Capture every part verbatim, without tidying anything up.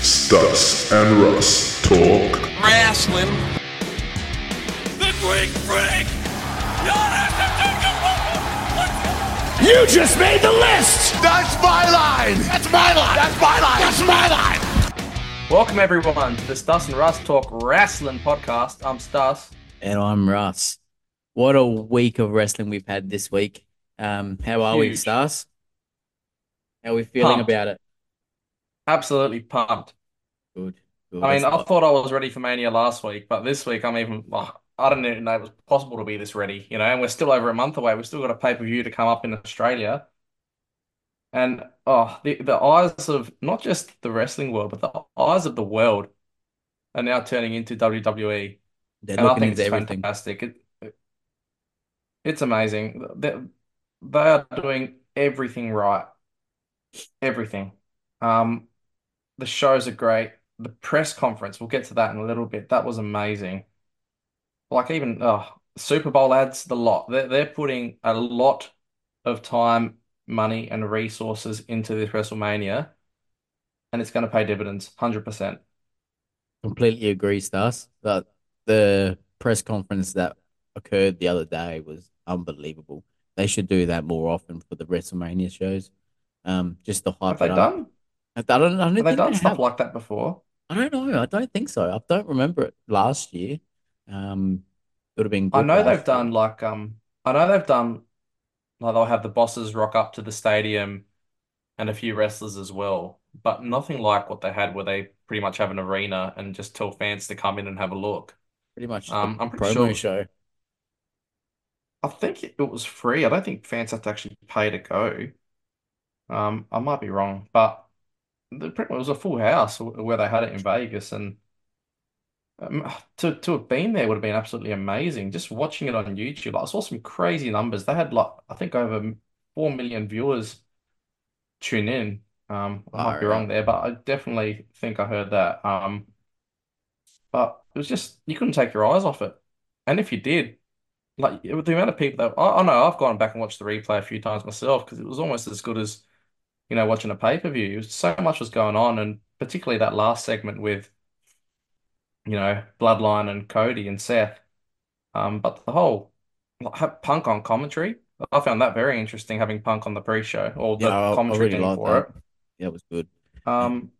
Stas and Russ talk wrestling. The Great Break. You just made the list. That's my line. That's my line. That's my line. That's my line. Welcome everyone to the Stas and Russ talk wrestling podcast. I'm Stas and I'm Russ. What a week of wrestling we've had this week. Um, how are Huge. we, Stas? How are we feeling pumped. about it? Absolutely pumped. Good. Good. I mean, I thought I was ready for Mania last week, but this week I'm even, oh, I didn't even know it was possible to be this ready, you know, and we're still over a month away. We've still got a pay-per-view to come up in Australia. And, oh, the, the eyes of not just the wrestling world, but the eyes of the world are now turning into W W E. They're and looking I think into it's everything. Fantastic. It, it, it's amazing. They, they are doing everything right. Everything. Um, the shows are great. The press conference, we'll get to that in a little bit. That was amazing. Like even oh, Super Bowl ads, the lot. They're, they're putting a lot of time, money, and resources into this WrestleMania, and it's going to pay dividends, one hundred percent. Completely agree, Stas. But the press conference that occurred the other day was unbelievable. They should do that more often for the WrestleMania shows. Um, just the hype. Have they done? I don't, I don't have they done they stuff have. like that before? I don't know. I don't think so. I don't remember it last year. Um, it would have been. Good I know they've done like um. I know they've done like they'll have the bosses rock up to the stadium, and a few wrestlers as well. But nothing like what they had, where they pretty much have an arena and just tell fans to come in and have a look. Pretty much. Um, I'm pretty promo sure. show. I think it was free. I don't think fans have to actually pay to go. Um, I might be wrong, but the it was a full house where they had it in Vegas, and um, to to have been there would have been absolutely amazing. Just watching it on YouTube, I saw some crazy numbers. They had like I think over four million viewers tune in. Um, I might oh, be wrong yeah. there, but I definitely think I heard that. Um, but it was just you couldn't take your eyes off it, and if you did. Like, the amount of people that... I, I know I've gone back and watched the replay a few times myself because it was almost as good as, you know, watching a pay-per-view. So much was going on, and particularly that last segment with, you know, Bloodline and Cody and Seth. Um, but the whole... Like, Punk on commentary, I found that very interesting, having Punk on the pre-show or the yeah, commentary I really team for that. it. Yeah, it was good. Um,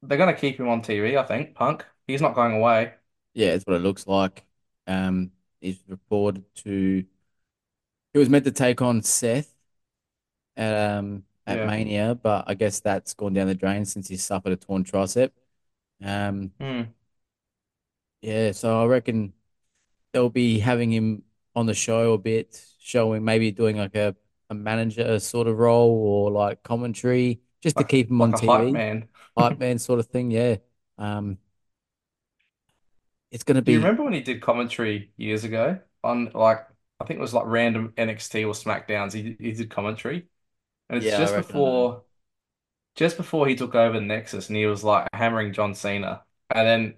They're going to keep him on T V, I think, Punk. He's not going away. Yeah, it's what it looks like. Um... Is reported to it was meant to take on Seth at, um, at yeah. Mania, but I guess that's gone down the drain since he suffered a torn tricep. Um, mm. Yeah, so I reckon they'll be having him on the show a bit, showing maybe doing like a, a manager sort of role or like commentary just like, to keep him like on T V. Hype man. Hype man sort of thing, yeah. Um, It's going to be. Do you remember when he did commentary years ago on like I think it was like random N X T or SmackDowns? He he did commentary, and it's yeah, just before, just before he took over Nexus, and he was like hammering John Cena, and then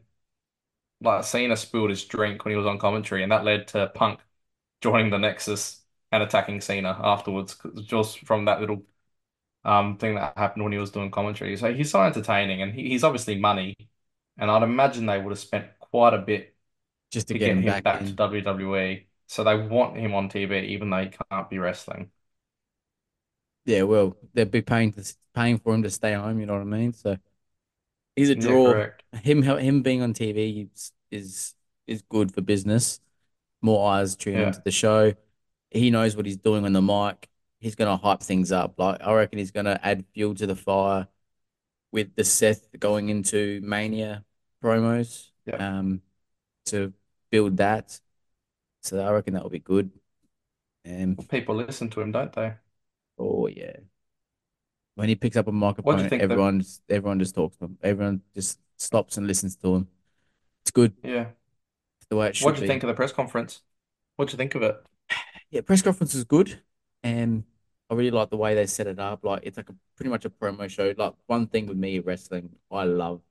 like Cena spilled his drink when he was on commentary, and that led to Punk joining the Nexus and attacking Cena afterwards, just from that little um thing that happened when he was doing commentary. So he's so entertaining, and he, he's obviously money, and I'd imagine they would have spent quite a bit just to, to get, get him back, back to W W E. So they want him on T V, even though he can't be wrestling. Yeah, well, they'd be paying to, paying for him to stay home, you know what I mean? So he's a draw. Yeah, him him being on T V is is good for business. More eyes tuning yeah. into the show. He knows what he's doing on the mic. He's going to hype things up. Like I reckon he's going to add fuel to the fire with the Seth going into Mania promos. Yep. Um, to build that, so I reckon that will be good. And well, people listen to him, don't they? Oh yeah. When he picks up a microphone, everyone that... everyone just talks to him. Everyone just stops and listens to him. It's good. Yeah. It's the way it should be. What do you think of the press conference? What do you think of it? Yeah, press conference is good, and I really like the way they set it up. Like it's like a, pretty much a promo show. Like one thing with me wrestling, I love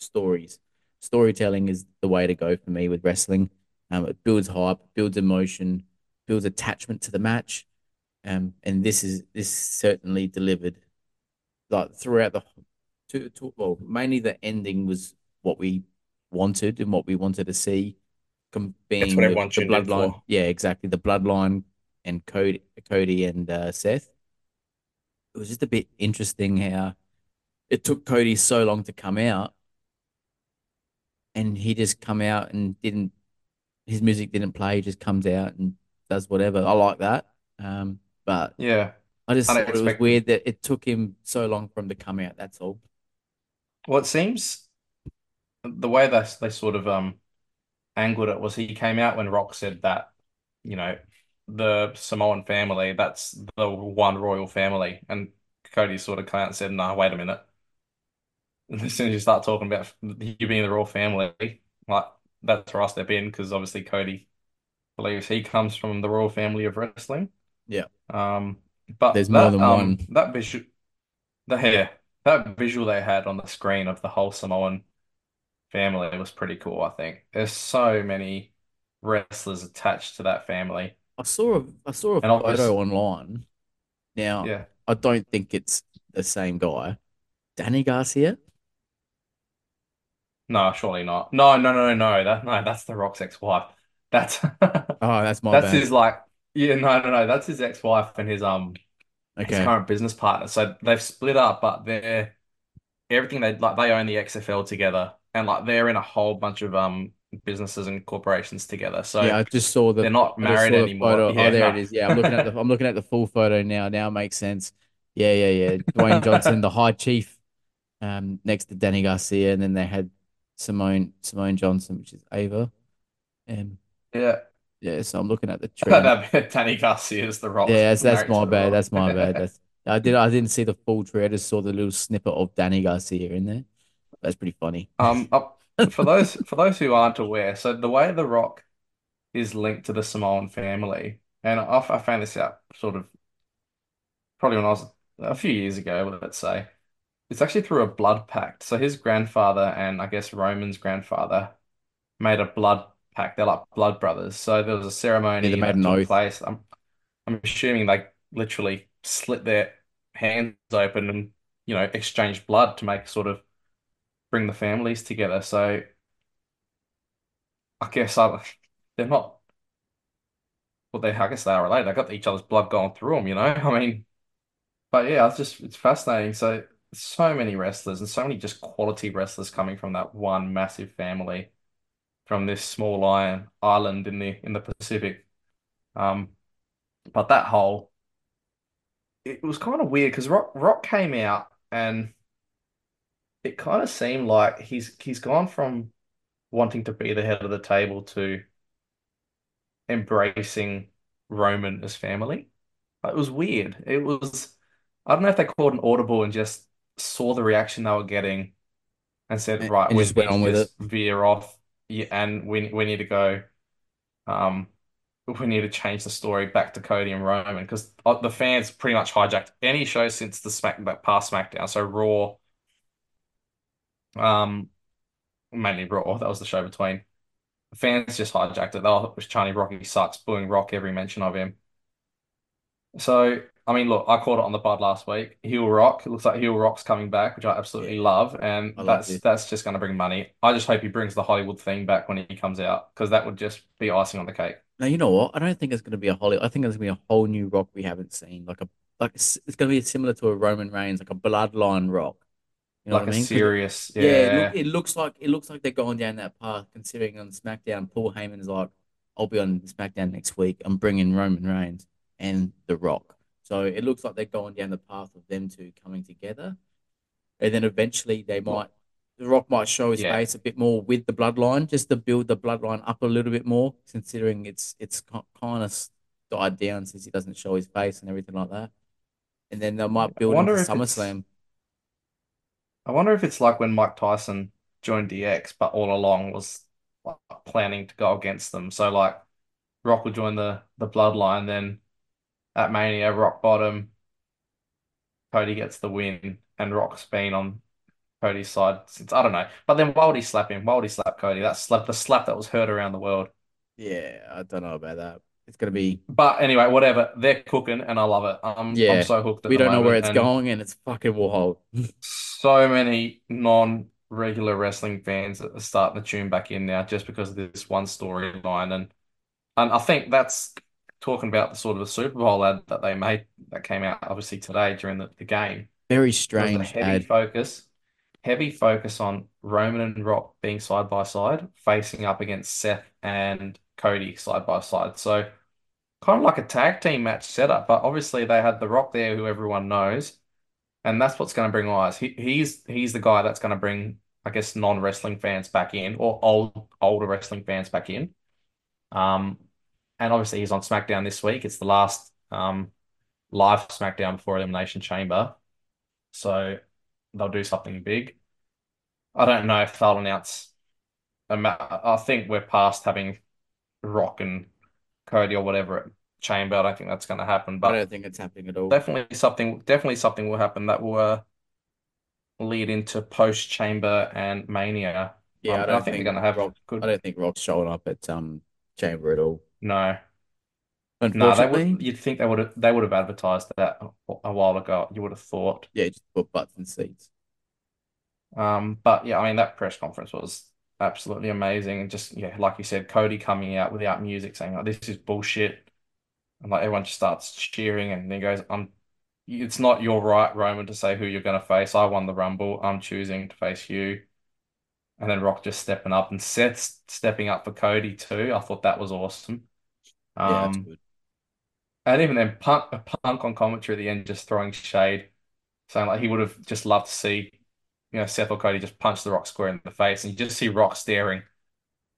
stories. Storytelling is the way to go for me with wrestling. Um, it builds hype, builds emotion, builds attachment to the match, um, and this is this certainly delivered. Like throughout the to, to well, mainly the ending was what we wanted and what we wanted to see. Being That's what the, everyone the bloodline, for. Yeah, exactly. The bloodline and Cody, Cody and uh, Seth. It was just a bit interesting how it took Cody so long to come out, and he just come out and didn't. His music didn't play. He just comes out and does whatever. I like that. Um, but yeah, I just thought it was weird that it took him so long for him to come out. That's all. Well, it seems the way they they sort of um. angled it was he came out when Rock said that, you know, the Samoan family, that's the one royal family. And Cody sort of came out and said, no, nah, wait a minute. And as soon as you start talking about you being the royal family, like, that's where I step in, because obviously Cody believes he comes from the royal family of wrestling. Yeah. Um, but there's that, more than um, one. That visual, the hair, that visual they had on the screen of the whole Samoan family was pretty cool, I think. There's so many wrestlers attached to that family. I saw a I saw a and photo obviously... online. Now, yeah. I don't think it's the same guy. Danny Garcia? No, surely not. No, no, no, no. That no, that's the Rock's ex-wife. That's oh, that's my. That's bad. His like yeah, no, no, no. That's his ex-wife and his um, okay. his current business partner. So they've split up, but they're everything they like. They own the X F L together. And like they're in a whole bunch of um businesses and corporations together. So yeah, I just saw that they're not married anymore. The yeah, oh, there no. it is. Yeah, I'm looking at the I'm looking at the full photo now. Now it makes sense. Yeah, yeah, yeah. Dwayne Johnson, the High Chief, um, next to Danny Garcia, and then they had Simone Simone Johnson, which is Ivar. Um, yeah, yeah. So I'm looking at the trend. Danny Garcia is the Rock. Yeah, that's, that's my bad. Rock. That's my bad. That's I did I didn't see the full tree. I just saw the little snippet of Danny Garcia in there. That's pretty funny. Um, for those for those who aren't aware, so the way The Rock is linked to the Samoan family, and I, I found this out sort of probably when I was a few years ago, let's say, it's actually through a blood pact. So his grandfather and I guess Roman's grandfather made a blood pact. They're like blood brothers. So there was a ceremony yeah, that took place. I'm I'm assuming they literally slit their hands open and you know exchanged blood to make sort of bring the families together. So I guess I, they're not, well, they, I guess they are related. They got each other's blood going through them, you know? I mean, but yeah, it's just, it's fascinating. So, so many wrestlers and so many just quality wrestlers coming from that one massive family from this small island in the, in the Pacific. Um, but that whole, it was kind of weird because Rock, Rock came out and it kind of seemed like he's he's gone from wanting to be the head of the table to embracing Roman as family. It was weird. It was, I don't know if they called an audible and just saw the reaction they were getting and said, right, we just went on with it, veer off, and we we need to go, um, we need to change the story back to Cody and Roman because the fans pretty much hijacked any show since the Smack that past SmackDown. So Raw. Um, mainly Raw. That was the show between. The fans just hijacked it. Oh, it was Charlie Rocky sucks, booing Rock every mention of him. So, I mean, look, I caught it on the pod last week. Heel Rock. It looks like Heel Rock's coming back, which I absolutely yeah. love. And I that's love that's just going to bring money. I just hope he brings the Hollywood thing back when he comes out because that would just be icing on the cake. Now, you know what? I don't think it's going to be a Hollywood. I think there's going to be a whole new Rock we haven't seen. Like a like it's, it's going to be similar to a Roman Reigns, like a Bloodline Rock. You know like what I mean? A serious, yeah. yeah it, look, it looks like it looks like they're going down that path. Considering on SmackDown, Paul Heyman's like, "I'll be on SmackDown next week. I'm bringing Roman Reigns and The Rock." So it looks like they're going down the path of them two coming together, and then eventually they might, The Rock might show his yeah. face a bit more with the Bloodline, just to build the Bloodline up a little bit more. Considering it's it's kind of died down since he doesn't show his face and everything like that, and then they might build into SummerSlam. It's... I wonder if it's like when Mike Tyson joined D X, but all along was like planning to go against them. So like Rock will join the, the Bloodline, then at Mania, Rock Bottom, Cody gets the win, and Rock's been on Cody's side since, I don't know. But then why would he slap him? Why would he slap Cody? That slap, the slap that was heard around the world. Yeah, I don't know about that. It's going to be... But anyway, whatever. They're cooking, and I love it. I'm, yeah. I'm so hooked at we the don't moment, know where it's and going, and it's fucking Warhol. So many non-regular wrestling fans are starting to tune back in now just because of this one storyline. And and I think that's talking about the sort of a Super Bowl ad that they made that came out, obviously, today during the, the game. Very strange heavy ad. Focus, heavy focus on Roman and Rock being side by side, facing up against Seth and Cody side by side. So kind of like a tag team match setup, but obviously they had The Rock there, who everyone knows, and that's what's going to bring eyes. He, he's he's the guy that's going to bring, I guess, non-wrestling fans back in, or old older wrestling fans back in. Um, and obviously he's on SmackDown this week. It's the last um live SmackDown before Elimination Chamber, so they'll do something big. I don't know if they'll announce. A ma- I think we're past having Rock and Cody or whatever at Chamber. I don't think that's going to happen. But I don't think it's happening at all. Definitely something. Definitely something will happen that will uh, lead into post Chamber and Mania. Yeah, um, I don't I think, think they're going to have. Rock, good... I don't think Rock's showing up at um Chamber at all. No. No, they would. You'd think they would have. They would have advertised that a while ago. You would have thought. Yeah, just put butts in seats. Um, but yeah, I mean that press conference was absolutely amazing, and just yeah, like you said, Cody coming out without music, saying like this is bullshit, and like everyone just starts cheering, and then goes, "I'm, it's not your right, Roman, to say who you're going to face. I won the Rumble. I'm choosing to face you." And then Rock just stepping up, and Seth stepping up for Cody too. I thought that was awesome. Um, yeah, that's good. And even then, Punk, Punk on commentary at the end, just throwing shade, saying like he would have just loved to see, you know, Seth or Cody just punch The Rock square in the face, and you just see Rock staring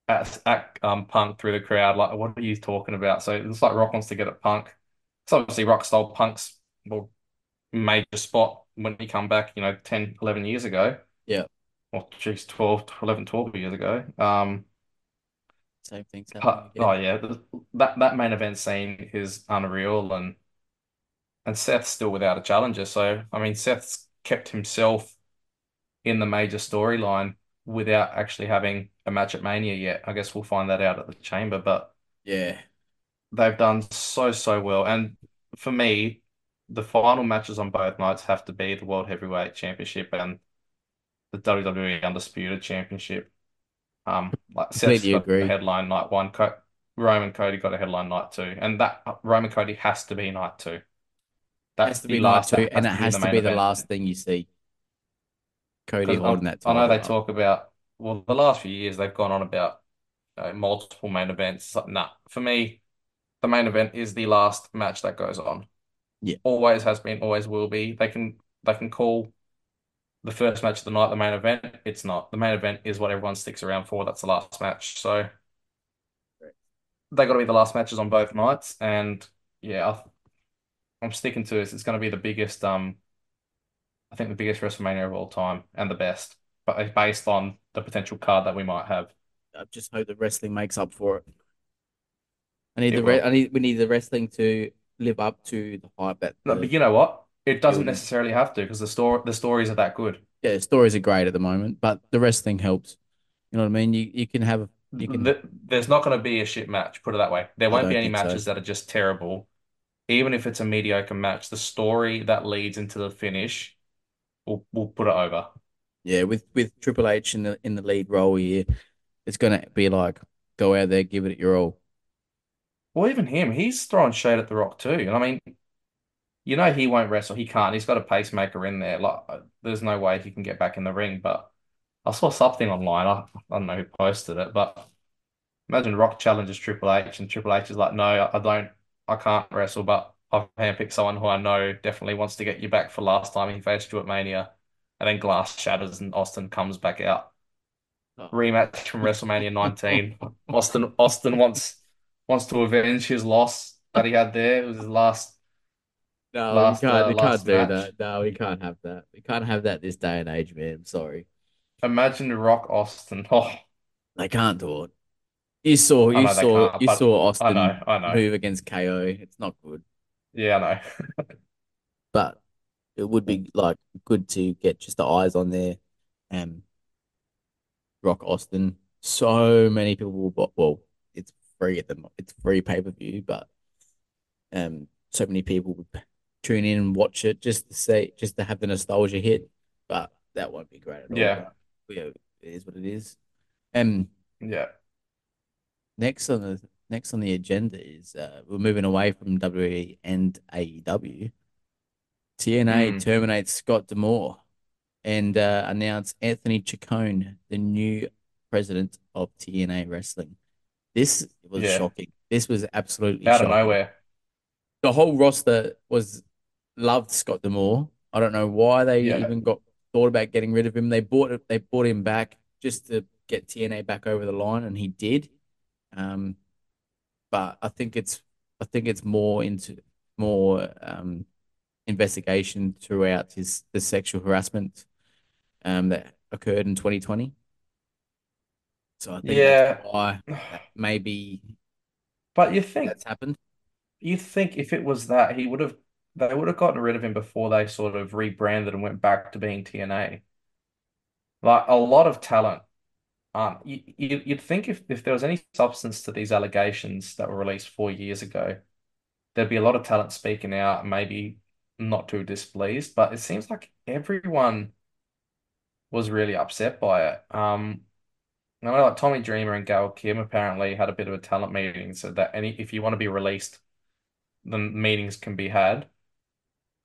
at, at um, Punk through the crowd, like, what are you talking about? So it looks like Rock wants to get at Punk. So obviously Rock stole Punk's well, major spot when he come back, you know, ten, eleven years ago. Yeah. Or, geez, twelve, eleven, twelve years ago. Um, Same thing. Yeah. Oh, yeah. That, that main event scene is unreal, and, and Seth's still without a challenger. So, I mean, Seth's kept himself in the major storyline without actually having a match at Mania yet. I guess we'll find that out at the Chamber, but yeah, they've done so, so well. And for me, the final matches on both nights have to be the World Heavyweight Championship and the W W E Undisputed Championship. Um, like Seth got a headline night one, Co- Roman Cody got a headline night two, and that Roman Cody has to be night two. That has to be night two, and it has to be the last thing you see. Cody holding that. I know they talk about, well, the last few years they've gone on about you know, multiple main events. It's like, nah, for me, the main event is the last match that goes on. Yeah, always has been, always will be. They can they can call the first match of the night the main event. It's not. The main event is what everyone sticks around for. That's the last match. So they got to be the last matches on both nights. And yeah, I'm sticking to this. It's going to be the biggest. Um, I think the biggest WrestleMania of all time and the best, but it's based on the potential card that we might have. I just hope the wrestling makes up for it. I need it the re- I need we need the wrestling to live up to the hype. That no, the, but you know what? It doesn't it necessarily have to because the story the stories are that good. Yeah, the stories are great at the moment, but the wrestling helps. You know what I mean? You you can have you can. The, there's not going to be a shit match. Put it that way. There won't be any matches so. that are just terrible. Even if it's a mediocre match, the story that leads into the finish. We'll, we'll put it over. Yeah, with, with Triple H in the in the lead role here, it's going to be like, go out there, give it your all. Well, even him, he's throwing shade at The Rock too. And I mean, you know he won't wrestle. He can't. He's got a pacemaker in there. Like, there's no way he can get back in the ring. But I saw something online. I, I don't know who posted it, but imagine Rock challenges Triple H, and Triple H is like, no, I don't, I can't wrestle, but I've handpicked someone who I know definitely wants to get you back for last time he faced you at Mania. And then glass shatters and Austin comes back out. Oh. Rematch from WrestleMania nineteen. Austin Austin wants wants to avenge his loss that he had there. It was his last. No, last, we can't, uh, we can't do match. that. No, we can't have that. We can't have that this day and age, man. I'm sorry. Imagine Rock Austin. Oh. They can't do it. You saw you saw you saw Austin I know, I know. move against K O. It's not good. Yeah, I know. But it would be like good to get just the eyes on there. Um, Rock Austin. So many people will, well, it's free at the it's free pay per view, but um, so many people would tune in and watch it just to see, just to have the nostalgia hit. But that won't be great at all. Yeah, but, you know, it is what it is. Um, yeah. Next on the next on the agenda is uh, we're moving away from W W E and A E W. T N A mm. terminates Scott D'Amore and uh, announced Anthony Chacon, the new president of T N A Wrestling. This was yeah. shocking. This was absolutely out shocking. Of nowhere. The whole roster was loved Scott D'Amore. I don't know why they yeah. even got thought about getting rid of him. They bought they bought him back just to get T N A back over the line, and he did. Um, but I think it's I think it's more into more um. investigation throughout his the sexual harassment um that occurred in twenty twenty. So I think yeah. that's why that maybe but you think that's happened. You think if it was that he would have they would have gotten rid of him before they sort of rebranded and went back to being T N A. Like a lot of talent. Um you, you you'd think if, if there was any substance to these allegations that were released four years ago, there'd be a lot of talent speaking out and maybe not too displeased, but it seems like everyone was really upset by it. Um, I know like Tommy Dreamer and Gail Kim apparently had a bit of a talent meeting, so that any if you want to be released, the meetings can be had.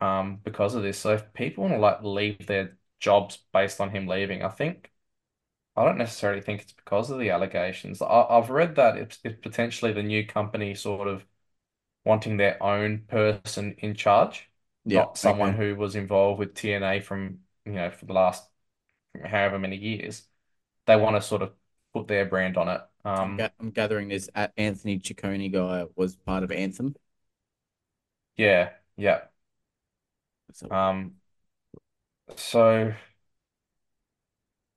Um, because of this, so if people want to like leave their jobs based on him leaving, I think I don't necessarily think it's because of the allegations. I, I've read that it's, it's potentially the new company sort of wanting their own person in charge. Yeah, not someone okay. who was involved with T N A from, you know, for the last however many years. They want to sort of put their brand on it. Um, I'm gathering this Anthony Ciccone guy was part of Anthem. Yeah, yeah. So, um, so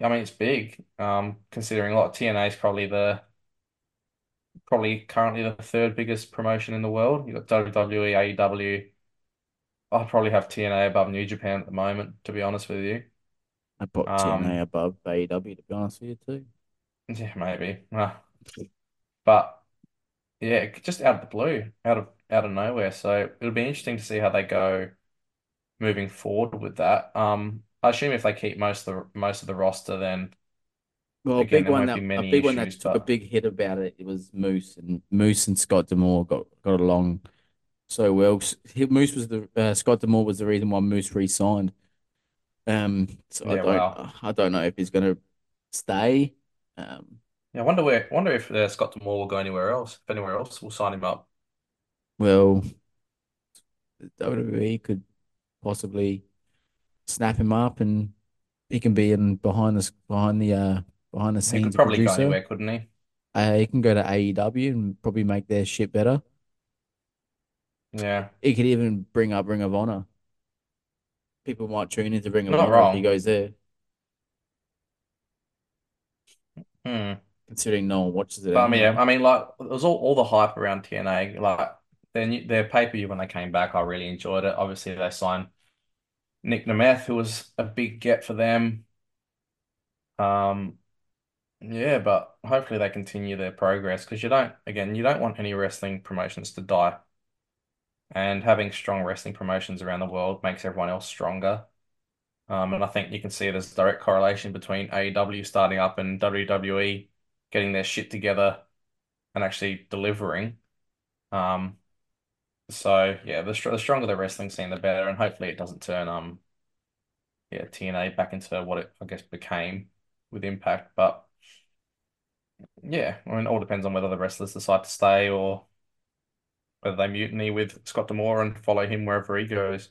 I mean, it's big. Um, considering a lot of T N A is probably the probably currently the third biggest promotion in the world. You got W W E, A E W. I'll probably have T N A above New Japan at the moment, to be honest with you. I'd put um, T N A above A E W, to be honest with you, too. Yeah, maybe. But, yeah, just out of the blue, out of out of nowhere. So it'll be interesting to see how they go moving forward with that. Um, I assume if they keep most of the, most of the roster, then... Well, again, a big, one that, a big issues, one that took but... a big hit about it, it was Moose. And Moose and Scott D'Amore got, got along... so well. Moose was the uh, Scott D'Amore was the reason why Moose re-signed. Um, so yeah, I don't, wow. I don't know if he's going to stay. Um, yeah, I wonder where. Wonder if uh, Scott D'Amore will go anywhere else. If anywhere else will sign him up. Well, W W E could possibly snap him up, and he can be in behind the behind the uh, behind the scenes. He could probably producer. go anywhere, couldn't he? Uh, he can go to A E W and probably make their shit better. Yeah, he could even bring up Ring of Honor. People might tune into Ring of Not Honor wrong. if he goes there. Hmm. Considering no one watches it, but, anymore. I mean, I mean, like it was all, all the hype around T N A. Like their their pay per view when they came back, I really enjoyed it. Obviously, they signed Nick Nemeth, who was a big get for them. Um, yeah, but hopefully they continue their progress because you don't again you don't want any wrestling promotions to die. And having strong wrestling promotions around the world makes everyone else stronger. Um, and I think you can see there's direct correlation between A E W starting up and W W E getting their shit together and actually delivering. Um, so, yeah, the, the stronger the wrestling scene, the better. And hopefully it doesn't turn um, yeah, T N A back into what it, I guess, became with Impact. But, yeah, I mean, it all depends on whether the wrestlers decide to stay or... whether they mutiny with Scott D'Amore and follow him wherever he goes.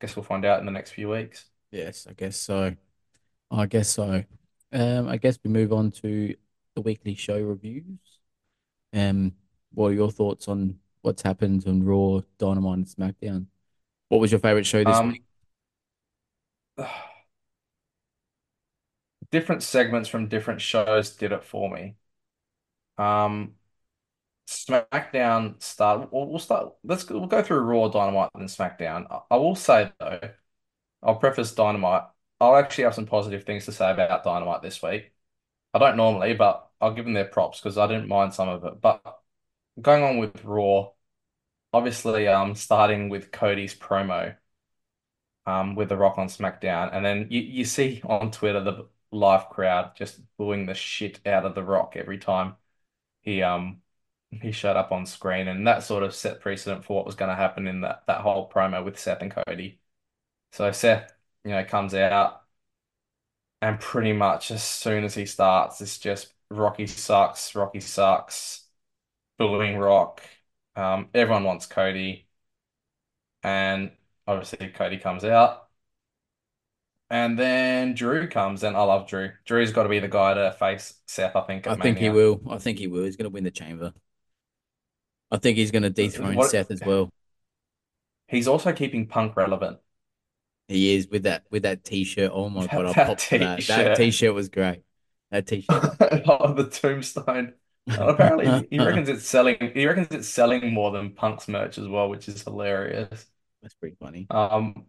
I guess we'll find out in the next few weeks. Yes, I guess so. I guess so. Um, I guess we move on to the weekly show reviews. Um, what are your thoughts on what's happened on Raw, Dynamite, and SmackDown? What was your favourite show this um, week? Different segments from different shows did it for me. Um... SmackDown start. We'll start. Let's go, we'll go through Raw, Dynamite, and SmackDown. I, I will say though, I'll preface Dynamite. I'll actually have some positive things to say about Dynamite this week. I don't normally, but I'll give them their props because I didn't mind some of it. But going on with Raw, obviously, um, starting with Cody's promo, um, with The Rock on SmackDown, and then you you see on Twitter the live crowd just booing the shit out of The Rock every time he um he showed up on screen, and that sort of set precedent for what was going to happen in that that whole promo with Seth and Cody. So Seth, you know, comes out, and pretty much as soon as he starts, it's just Rocky sucks, Rocky sucks, booing Rock. Um, everyone wants Cody, and obviously Cody comes out, and then Drew comes, and I love Drew. Drew's got to be the guy to face Seth, I think. I think he will. I think he will. He's going to win the chamber. I think he's going to dethrone what, Seth as well. He's also keeping Punk relevant. He is with that with that T-shirt. Oh my that, god! I popped that T-shirt. That. that T-shirt was great. That T-shirt. Oh, the tombstone. And apparently, he reckons it's selling. He reckons it's selling more than Punk's merch as well, which is hilarious. That's pretty funny. Um,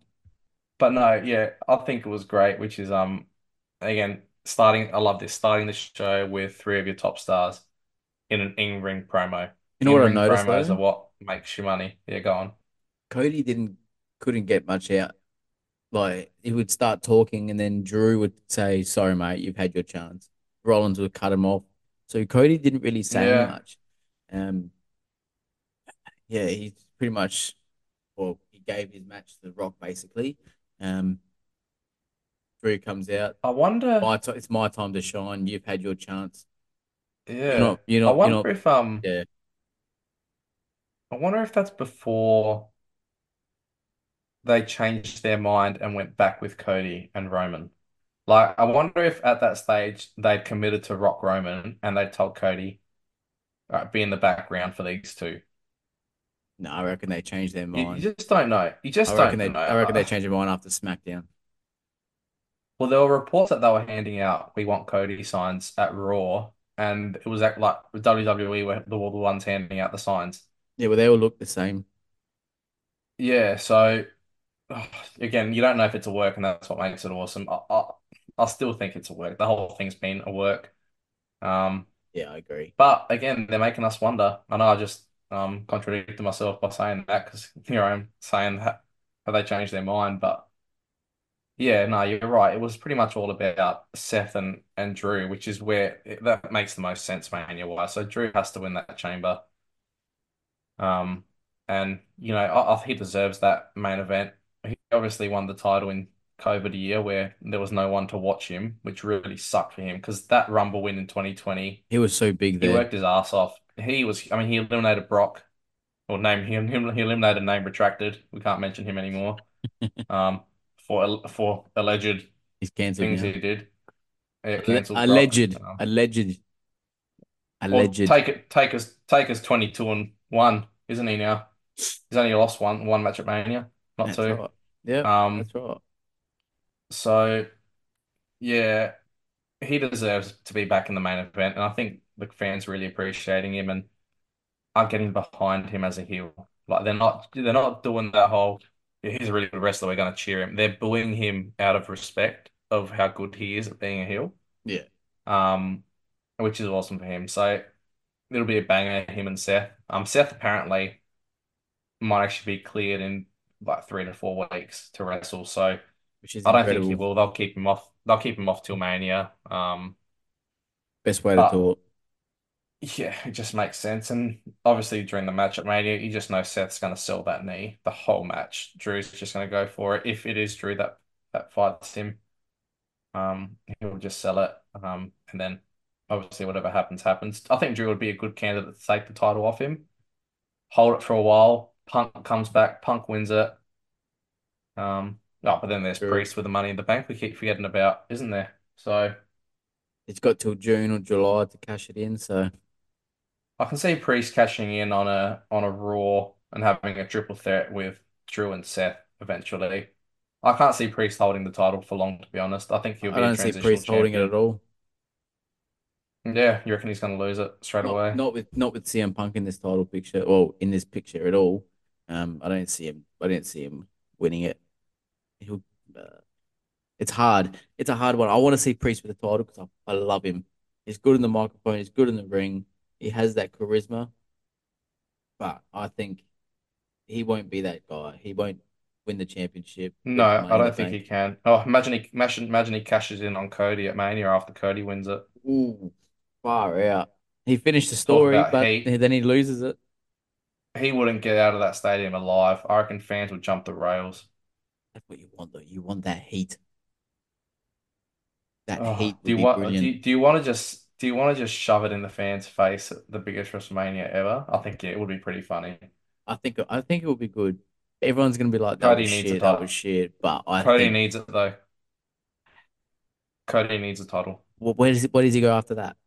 but no, yeah, I think it was great. Which is um, again, starting. I love this starting the show with three of your top stars in an in-ring promo. You know what I noticed? Promos though? Are what makes you money. Yeah, go on. Cody didn't couldn't get much out. Like he would start talking, and then Drew would say, "Sorry, mate, you've had your chance." Rollins would cut him off. So Cody didn't really say yeah. much. Um, yeah, he pretty much, well, he gave his match to The Rock, basically. Um, Drew comes out. I wonder. My t- it's my time to shine. You've had your chance. Yeah. You're not, you're not, I wonder you're not, if um. Yeah. I wonder if that's before they changed their mind and went back with Cody and Roman. Like, I wonder if at that stage they'd committed to Rock Roman and they told Cody, all right, be in the background for these two. No, I reckon they changed their mind. You, you just don't know. You just I don't they, know. I reckon they changed their mind after SmackDown. Well, there were reports that they were handing out, we want Cody signs at Raw, and it was like, like W W E were the ones handing out the signs. Yeah, well, they all looked the same. Yeah, so, again, you don't know if it's a work, and that's what makes it awesome. I, I, I still think it's a work. The whole thing's been a work. Um, yeah, I agree. But again, they're making us wonder. I know I just um contradicted myself by saying that because here I am saying that they changed their mind. But yeah, no, you're right. It was pretty much all about Seth and, and Drew, which is where it, that makes the most sense, Mania wise. So Drew has to win that chamber. Um, and you know, I, I, he deserves that main event. He obviously won the title in COVID a year where there was no one to watch him, which really sucked for him because that Rumble win in twenty twenty. He was so big there. He worked his ass off. He was, I mean, he eliminated Brock or name him, him he eliminated name retracted. We can't mention him anymore um, for for alleged He's canceled, things yeah. he did. Yeah, canceled alleged, Brock, um, alleged, alleged. Well, take it, take us, take us twenty-two and one, isn't he now? He's only lost one, one match at Mania. Not that's two. Right. Yeah, um, that's right. So, yeah, he deserves to be back in the main event, and I think the fans really appreciating him and are getting behind him as a heel. Like they're not, they're not doing that whole. He's a really good wrestler. We're going to cheer him. They're booing him out of respect of how good he is at being a heel. Yeah. Um, which is awesome for him. So it'll be a banger. Him and Seth. Um, Seth apparently might actually be cleared in like three to four weeks to wrestle. So which is I don't incredible. think he will. They'll keep him off. They'll keep him off till Mania. Um, Best way to talk. Yeah, it just makes sense. And obviously during the match at Mania, you just know Seth's going to sell that knee the whole match. Drew's just going to go for it. If it is Drew that, that fights him, um, he'll just sell it. Um, and then obviously whatever happens, happens. I think Drew would be a good candidate to take the title off him. Hold it for a while. Punk comes back. Punk wins it. Um, oh, but then there's True. Priest with the money in the bank we keep forgetting about, isn't there? So it's got till June or July to cash it in. So I can see Priest cashing in on a on a Raw and having a triple threat with Drew and Seth eventually. I can't see Priest holding the title for long, to be honest. I think he'll be. I don't a see Priest champion. holding it at all. Yeah, you reckon he's going to lose it straight not, away? Not with not with C M Punk in this title picture. Well, in this picture at all. Um, I don't see him. I don't see him winning it. He'll. Uh, it's hard. It's a hard one. I want to see Priest with the title because I, I love him. He's good in the microphone. He's good in the ring. He has that charisma. but I think he won't be that guy. He won't win the championship. No, I don't think he can. Oh, imagine he imagine, imagine he cashes in on Cody at Mania after Cody wins it. Ooh, far out. He finished the story, but heat. Then he loses it. He wouldn't get out of that stadium alive. I reckon fans would jump the rails. That's what you want, though. You want that heat. That oh, heat. Do you want? Do you, do you want to just? Do you want to just shove it in the fans' face at the biggest WrestleMania ever? I think yeah, it would be pretty funny. I think I think it would be good. Everyone's gonna be like, that Cody was needs shit, a title. That was shit, but I Cody think... needs it though. Cody needs a title. Well, where does it? Where does he go after that?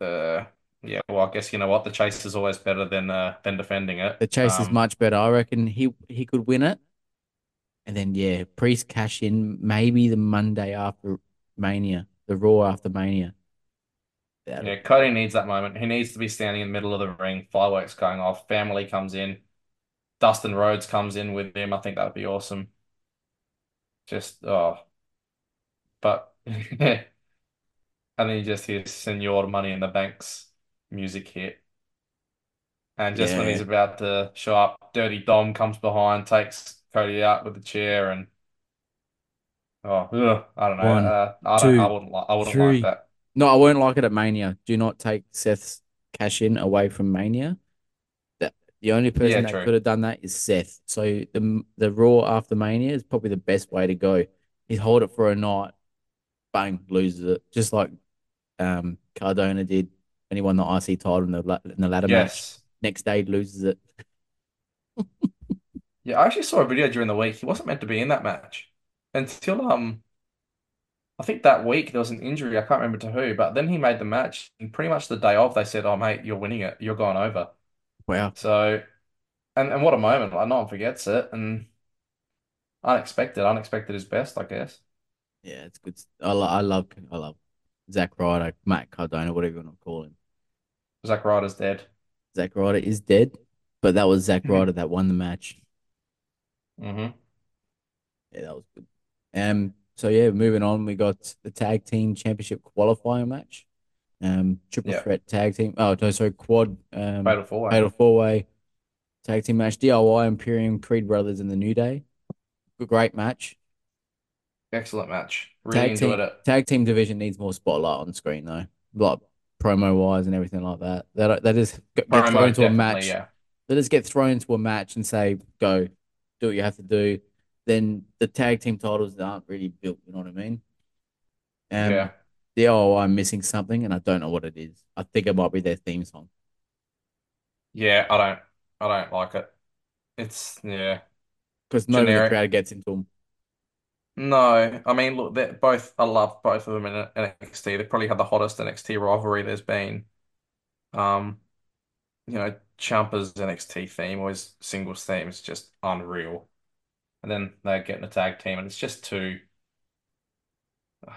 Uh, yeah, well, I guess you know what, the chase is always better than uh, than defending it. The chase um, is much better. I reckon he he could win it, and then yeah, Priest cash in maybe the Monday after Mania, the Raw after Mania. That'll... Yeah, Cody needs that moment. He needs to be standing in the middle of the ring, fireworks going off, family comes in, Dustin Rhodes comes in with him. I think that'd be awesome. Just oh, but. And then you just hear Senor Money in the Bank's music hit. And just yeah. when he's about to show up, Dirty Dom comes behind, takes Cody out with the chair, and oh, ugh, I don't know. One, uh, I, two, don't, I wouldn't, li I wouldn't like that. No, I won't like it at Mania. Do not take Seth's cash in away from Mania. That, the only person yeah, that true. could have done that is Seth. So the, the Raw after Mania is probably the best way to go. He'd hold it for a night, bang, loses it. Just like Um, Cardona did when he won the I C title in the, in the ladder yes. match. Next day, loses it. Yeah, I actually saw a video during the week. He wasn't meant to be in that match until um, I think that week there was an injury. I can't remember to who, but then he made the match, and pretty much the day off they said, "Oh mate, you're winning it. You're going over." Wow. So, and and what a moment! Like no one forgets it, and unexpected. Unexpected is best, I guess. Yeah, it's good. I lo I love. I love. Zack Ryder, Matt Cardona, whatever you want to call him. Zack Ryder's dead. Zack Ryder is dead, but that was Zack Ryder that won the match. Mm-hmm. Yeah, that was good. Um, so, yeah, moving on, we got the Tag Team Championship qualifying match. Um, Triple yeah. Threat Tag Team. Oh, no, sorry, Quad. Um, Fatal Four-Way. Fatal Four-Way Tag Team match. D I Y, Imperium, Creed Brothers, and The New Day. Great match. Excellent match. Really tag enjoyed team, it. Tag team division needs more spotlight on screen though, like promo wise and everything like that. That that is get promo, thrown into a match. Yeah. They just get thrown into a match and say, "Go, do what you have to do." Then the tag team titles aren't really built. You know what I mean? Um, yeah. The oh, I'm missing something, and I don't know what it is. I think it might be their theme song. Yeah, I don't. I don't like it. It's yeah. Because nobody in the crowd gets into them. No, I mean, look, they're both, I love both of them in N X T. They probably had the hottest N X T rivalry there's been. Um, you know, Ciampa's N X T theme, always singles theme, is just unreal. And then they get in a tag team, and it's just too.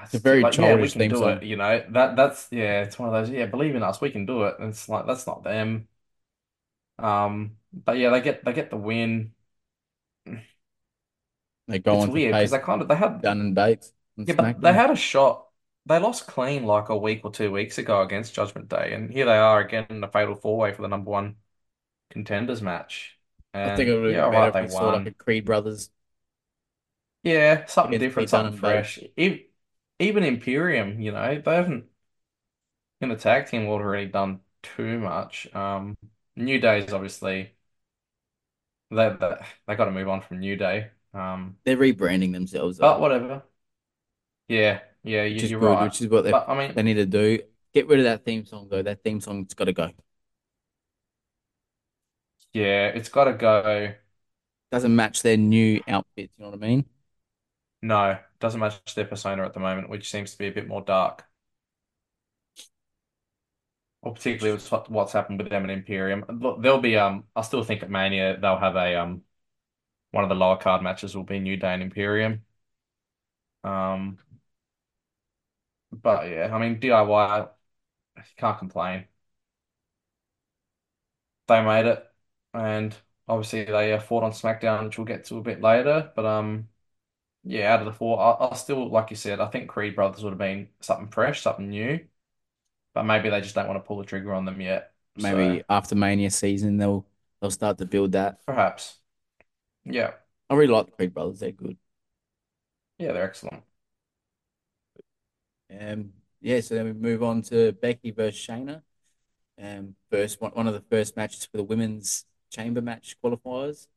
It's, it's a very like, childish yeah, we can theme do song. It, you know, that that's yeah, it's one of those. Yeah, believe in us, we can do it. And it's like that's not them. Um, but yeah, they get they get the win. They go it's on weird because they kind of they had Dunn and Bates. And yeah, but they had a shot. They lost clean like a week or two weeks ago against Judgment Day, and here they are again in the Fatal Four Way for the number one contenders match. And I think it would be yeah, better right, if they saw like a Creed Brothers. Yeah, something different, something fresh. Even, even Imperium, you know, they haven't in the tag team world really done too much. Um, New Day's obviously they they, they got to move on from New Day. Um, They're rebranding themselves. But up. whatever. Yeah, yeah, you, you're good, right. Which is what but, I mean, they need to do. Get rid of that theme song, though. That theme song's got to go. Yeah, it's got to go. Doesn't match their new outfits, you know what I mean? No, doesn't match their persona at the moment, which seems to be a bit more dark. Or particularly with what's happened with them at Imperium. Look, there'll be, um, I still think at Mania they'll have a... um. One of the lower card matches will be New Day and Imperium. Um, but yeah, I mean, D I Y, you can't complain. They made it, and obviously they fought on SmackDown, which we'll get to a bit later. But um, yeah, out of the four, I, I still, like you said, I think Creed Brothers would have been something fresh, something new. But maybe they just don't want to pull the trigger on them yet. Maybe so, after Mania season, they'll they'll start to build that. Perhaps. Yeah. I really like the Creed brothers. They're good. Yeah, they're excellent. Um. Yeah. So then we move on to Becky versus Shayna. Um. First one, one of the first matches for the women's chamber match qualifiers.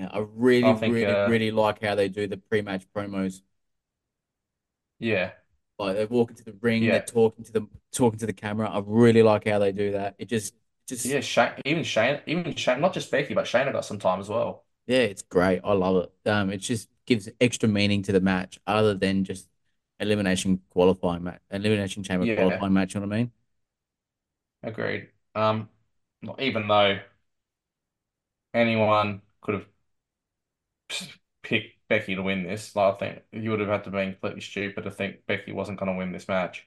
Uh, I really, I think, really, uh... really like how they do the pre-match promos. Yeah. Like they walk into the ring, yeah. they're talking to the talking to the camera. I really like how they do that. It just, just yeah. Shay, even Shayna, even Shayna, not just Becky, but Shayna got some time as well. Yeah, it's great. I love it. Um, it just gives extra meaning to the match, other than just elimination qualifying match, elimination chamber yeah. qualifying match. You know what I mean? Agreed. Um, even though anyone could have picked Becky to win this, like, I think you would have had to be completely stupid to think Becky wasn't going to win this match.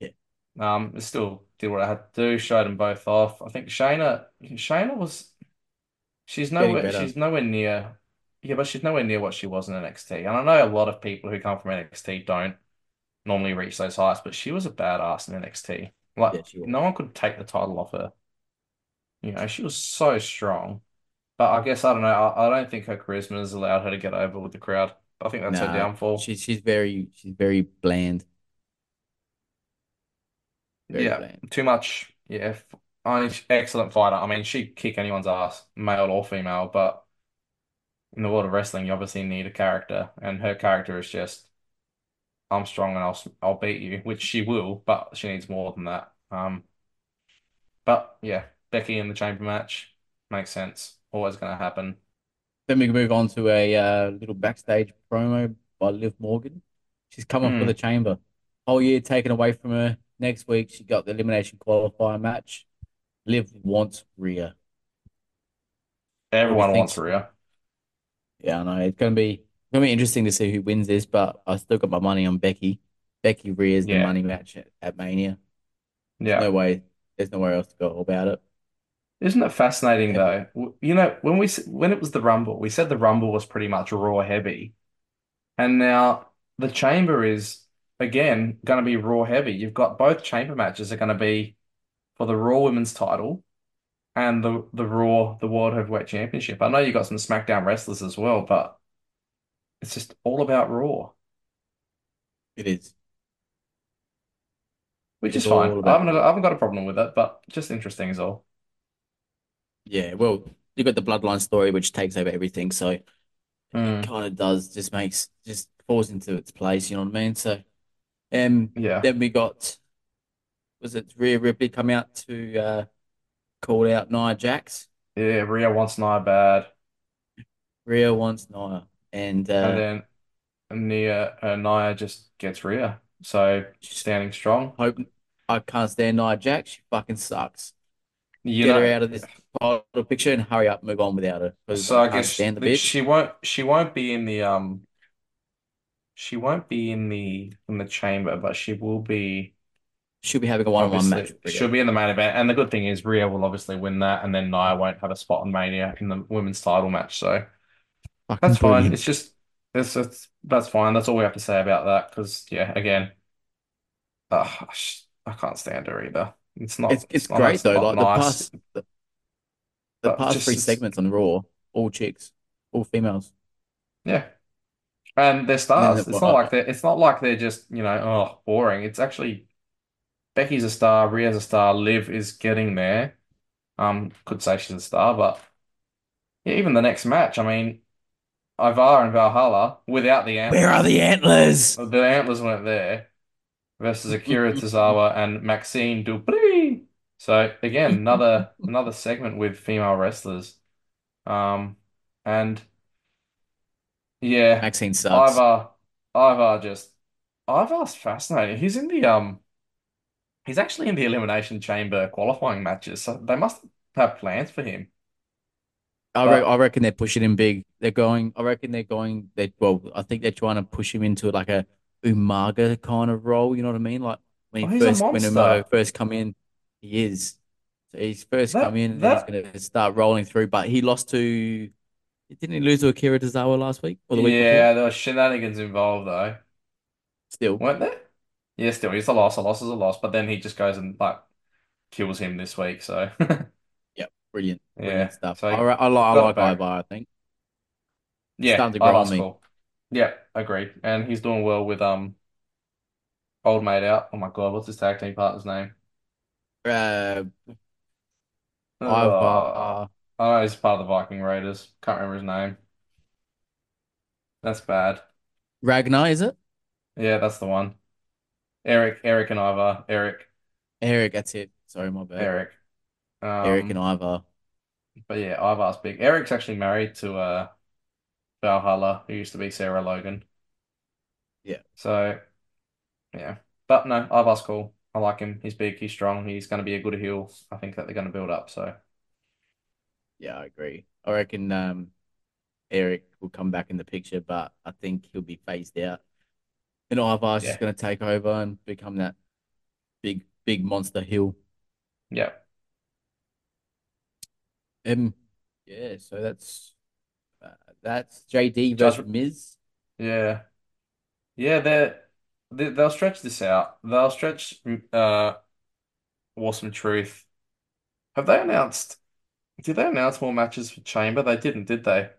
Yeah. Um, it still did what I had to do, showed them both off. I think Shayna, Shayna was, she's nowhere, she's nowhere near, yeah, but she's nowhere near what she was in N X T. And I know a lot of people who come from N X T don't normally reach those heights, but she was a badass in N X T. Like, yeah, no one could take the title off her. You know, she was so strong. I guess, I don't know, I, I don't think her charisma has allowed her to get over with the crowd. I think that's nah, her downfall. She, she's very she's very bland. Very yeah, bland. Too much. Yeah, excellent fighter. I mean, she'd kick anyone's ass, male or female, but in the world of wrestling, you obviously need a character, and her character is just, I'm strong and I'll, I'll beat you, which she will, but she needs more than that. Um, But, yeah, Becky in the chamber match makes sense. Always going to happen. Then we can move on to a uh, little backstage promo by Liv Morgan. She's coming mm. for the chamber. Whole year taken away from her. Next week, she got the elimination qualifier match. Liv wants Rhea. Everyone wants Rhea. Yeah, I know. It's going to be going to be interesting to see who wins this, but I still got my money on Becky. Becky Rhea's yeah. the money match at, at Mania. Yeah. There's no way. There's nowhere else to go about it. Isn't it fascinating, yeah. though? You know, when we when it was the Rumble, we said the Rumble was pretty much Raw heavy. And now the Chamber is, again, going to be Raw heavy. You've got both Chamber matches are going to be for the Raw Women's title and the, the Raw, the World Heavyweight Championship. I know you've got some SmackDown wrestlers as well, but it's just all about Raw. It is. Which is fine. I haven't, I haven't got a problem with it, but just interesting is all. Yeah, well, you've got the Bloodline story, which takes over everything, so mm. it kind of does, just makes, just falls into its place, you know what I mean? So, um, yeah. Then we got, was it Rhea Ripley come out to uh, call out Nia Jax? Yeah, Rhea wants Nia bad. Rhea wants Nia. And uh, and then and Nia, uh, Nia just gets Rhea, so she's standing strong. Hope, I can't stand Nia Jax, she fucking sucks. You Get know, her out of this title picture and hurry up, move on without her. So I, I guess stand the bitch. she won't. She won't be in the um. She won't be in the in the chamber, but she will be. She'll be having a one-on-one match. She'll be in the main event, and the good thing is Rhea will obviously win that, and then Nia won't have a spot on Mania in the women's title match. So Fucking that's brilliant. fine. It's just it's, it's that's fine. That's all we have to say about that. Because yeah, again, uh, I can't stand her either. It's not. It's, it's, it's great not, though. It's like the nice. past, the, the past just, three segments on Raw, all chicks, all females. Yeah, and they're stars. And it's not like they're. It's not like they're just you know oh boring. It's actually Becky's a star. Rhea's a star. Liv is getting there. Um, could say she's a star, but yeah, even the next match. I mean, Ivar and Valhalla without the antlers. Where are the antlers? The antlers weren't there. Versus Akira Tozawa and Maxine Dupree. So again, another another segment with female wrestlers. Um, and yeah, Maxine sucks. Ivar, Ivar just Ivar's fascinating. He's in the um, he's actually in the Elimination Chamber qualifying matches. So they must have plans for him. I re- but, I reckon they're pushing him big. They're going. I reckon they're going. They well, I think they're trying to push him into like a. Umaga kind of role, you know what I mean? Like when he oh, first when Umaga first come in, he is. So he's first that, come in and that... he's gonna start rolling through. But he lost to didn't he lose to Akira Tozawa last week? Or the week yeah, before? There were shenanigans involved though. Still. Weren't there? Yeah, still. He's a loss. A loss is a loss. But then he just goes and like kills him this week. So yeah, brilliant, brilliant yeah. stuff. So I, I like, I like Ivar. I think yeah, starting to grow on me. Yeah, agreed. And he's doing well with um, old mate out. Oh my god, what's his tag team partner's name? Uh, oh, Ivar. Oh, he's part of the Viking Raiders. Can't remember his name. That's bad. Ragnar, is it? Yeah, that's the one. Eric, Eric and Ivar. Eric. Eric, that's it. Sorry, my bad. Eric. Um, Eric and Ivar. But yeah, Ivar's big. Eric's actually married to uh, Valhalla, who used to be Sarah Logan. Yeah. So, yeah. But no, Ivar's cool. I like him. He's big. He's strong. He's going to be a good heel. I think that they're going to build up. So, yeah, I agree. I reckon um, Eric will come back in the picture, but I think he'll be phased out. And Ivar's yeah. just going to take over and become that big, big monster heel. Yeah. Um. Yeah. So that's uh, that's J D versus just, Miz. Yeah. Yeah. They're, they they'll stretch this out. They'll stretch. Uh, Awesome Truth. Have they announced? Did they announce more matches for Chamber? They didn't, did they?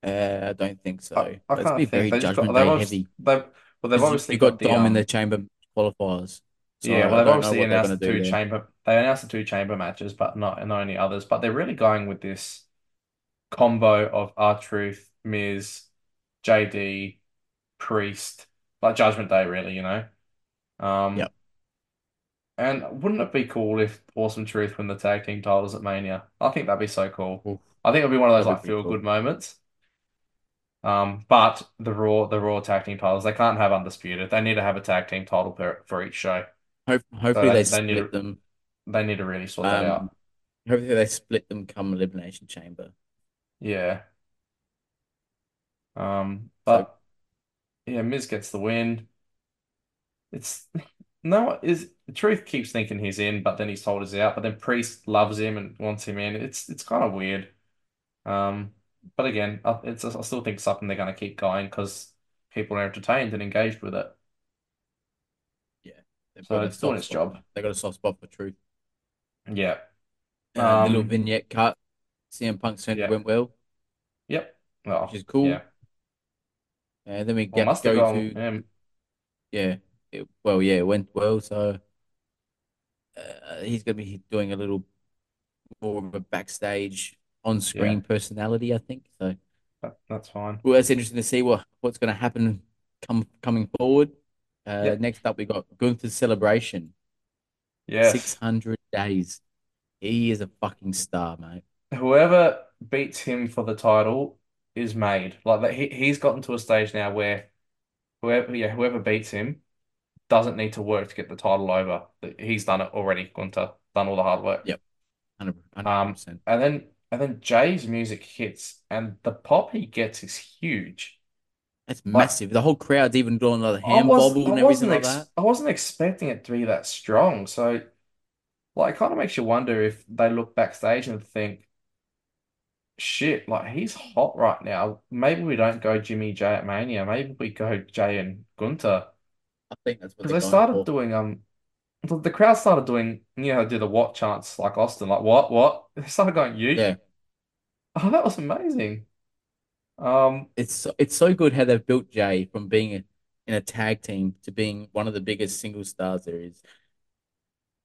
Uh, I don't think so. I, I can't be think. Very they judgment got, day heavy. They've, well, they've obviously you got, got Dom the, um, in the Chamber qualifiers. So yeah, well, they've obviously announced the two chamber. They announced the two chamber matches, but not not any others. But they're really going with this combo of R-Truth, Miz, J D, Priest, like Judgment Day, really. You know. Um, yeah. And wouldn't it be cool if Awesome Truth win the tag team titles at Mania? I think that'd be so cool. Oof. I think it'd be one of those that'd like feel cool. good moments. Um, but the Raw, the Raw tag team titles, they can't have undisputed. They need to have a tag team title per, for each show. Hope, hopefully so they, they split need to, them. They need to really sort um, that out. Hopefully they split them come Elimination Chamber. Yeah. Um, but so, yeah, Miz gets the win. It's no is Truth keeps thinking he's in, but then he's told he's out. But then Priest loves him and wants him in. It's it's kind of weird. Um. But again, it's I still think it's something they're going to keep going because people are entertained and engaged with it. Yeah. So it's doing its job. They got a soft spot for Truth. Yeah. Um, um, the little vignette cut. C M Punk's turn yeah. went well. Yep. Well, which is cool. Yeah. And then we get well, go gone, to... Um, yeah. It, well, yeah, it went well. So uh, he's going to be doing a little more of a backstage... on screen yeah. personality, I think. So that, that's fine. Well, that's interesting to see what, what's going to happen come coming forward. Uh, yep. Next up, we got Gunther's celebration. Yeah, six hundred days. He is a fucking star, mate. Whoever beats him for the title is made. Like that, he he's gotten to a stage now where whoever yeah whoever beats him doesn't need to work to get the title over. He's done it already. Gunther done all the hard work. Yep, hundred percent. Um, and then. And then Jay's music hits, and the pop he gets is huge. That's like, massive. The whole crowd's even doing another hand wobble and everything like that. I wasn't expecting it to be that strong. So, like, it kind of makes you wonder if they look backstage and think, shit, like, he's hot right now. Maybe we don't go Jimmy Jay at Mania. Maybe we go Jay and Gunther. I think that's what they're going for. Because they started doing... um. The crowd started doing, you know, do the what chants like Austin, like what, what? They started going, you. Yeah. Oh, that was amazing. Um, It's it's so good how they've built Jay from being a, in a tag team to being one of the biggest single stars there is.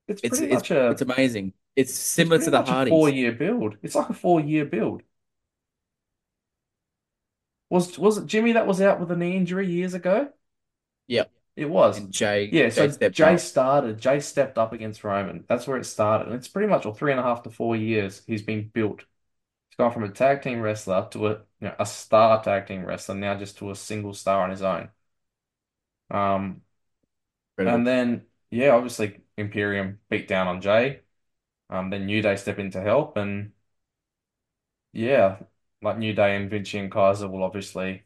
It's it's it's, much a, it's amazing. It's similar it's to the Hardys. Four year build. It's like a four year build. Was was it Jimmy that was out with a knee injury years ago? Yeah. It was. And Jay, yeah, Jay so Jay up. started, Jay stepped up against Roman. That's where it started. And it's pretty much all three and a half to four years he's been built. He's gone from a tag team wrestler to a you know, a star tag team wrestler, now just to a single star on his own. Um, Brilliant. And then, yeah, obviously Imperium beat down on Jay. Um, then New Day step in to help. And, yeah, like New Day and Vinci and Kaiser will obviously...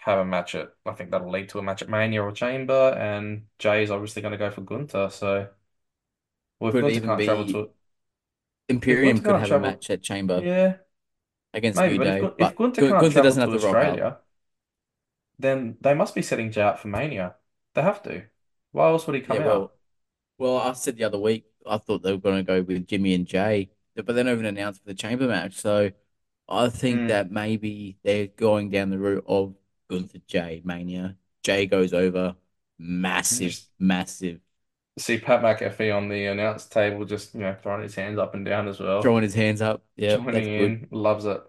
have a match at, I think that'll lead to a match at Mania or Chamber, and Jay is obviously going to go for Gunther, so... Well, could even be... To... Imperium could have travel... a match at Chamber. Yeah. Against Maybe, Uday, but if, but if Gunther, Gunther, Gunther doesn't have to Australia, then they must be setting Jay up for Mania. They have to. Why else would he come yeah, out? Well, Well, I said the other week I thought they were going to go with Jimmy and Jay, but they don't even announce for the Chamber match. So I think mm. that maybe they're going down the route of Gunther Jay Mania. Jay goes over massive, Just massive. See Pat McAfee on the announce table, just you know, throwing his hands up and down as well. Throwing his hands up, yeah, joining in, good. Loves it.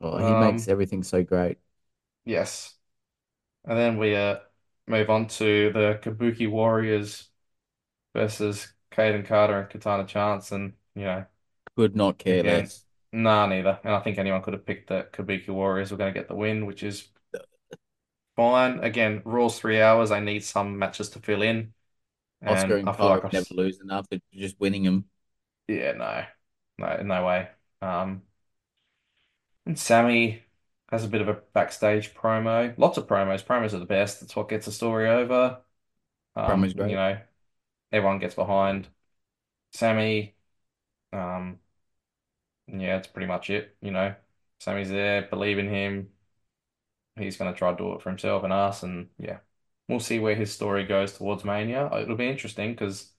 Oh, he um, makes everything so great. Yes, and then we uh move on to the Kabuki Warriors versus Kaden Carter and Katana Chance, and you know, could not care again, less. Nah, neither. And I think anyone could have picked that Kabuki Warriors were going to get the win, which is fine. Again, Raw's three hours. I need some matches to fill in. And Oscar and I feel like I've never lose enough. They're just winning them. Yeah, no, no, no way. Um, and Sammy has a bit of a backstage promo. Lots of promos. Promos are the best. That's what gets the story over. Um, Promos, great. You know, everyone gets behind Sammy. Um, yeah, that's pretty much it. You know, Sammy's there. Believe in him. He's going to try to do it for himself and us. And yeah, we'll see where his story goes towards Mania. It'll be interesting because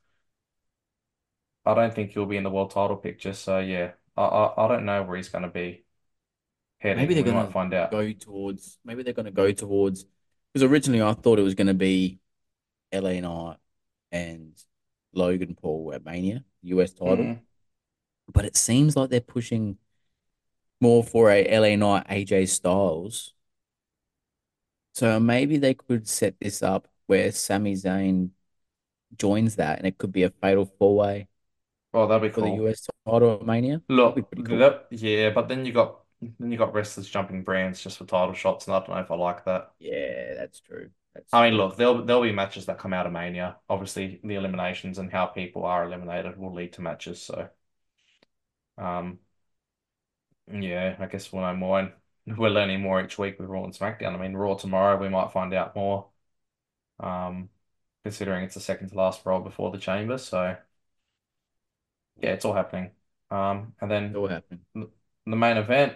I don't think he'll be in the world title picture. So yeah, I I, I don't know where he's going to be heading. Maybe they're going to find out. Go towards. Maybe they're going to go towards. Because originally I thought it was going to be L A Knight and Logan Paul at Mania, U S title. Mm. But it seems like they're pushing more for a L A Knight, A J Styles. So maybe they could set this up where Sami Zayn joins that, and it could be a fatal four-way. Oh, that'd be for cool. The U S title at Mania. Look, cool. that, yeah, but then you got then you got wrestlers jumping brands just for title shots, and I don't know if I like that. Yeah, that's true. That's I true. mean, look, there'll there'll be matches that come out of Mania. Obviously, the eliminations and how people are eliminated will lead to matches. So, um, yeah, I guess we'll know more. We're learning more each week with Raw and SmackDown. I mean, Raw tomorrow, we might find out more, um, considering it's the second to last Raw before the Chamber. So, yeah, it's all happening. Um, and then all happening. The main event,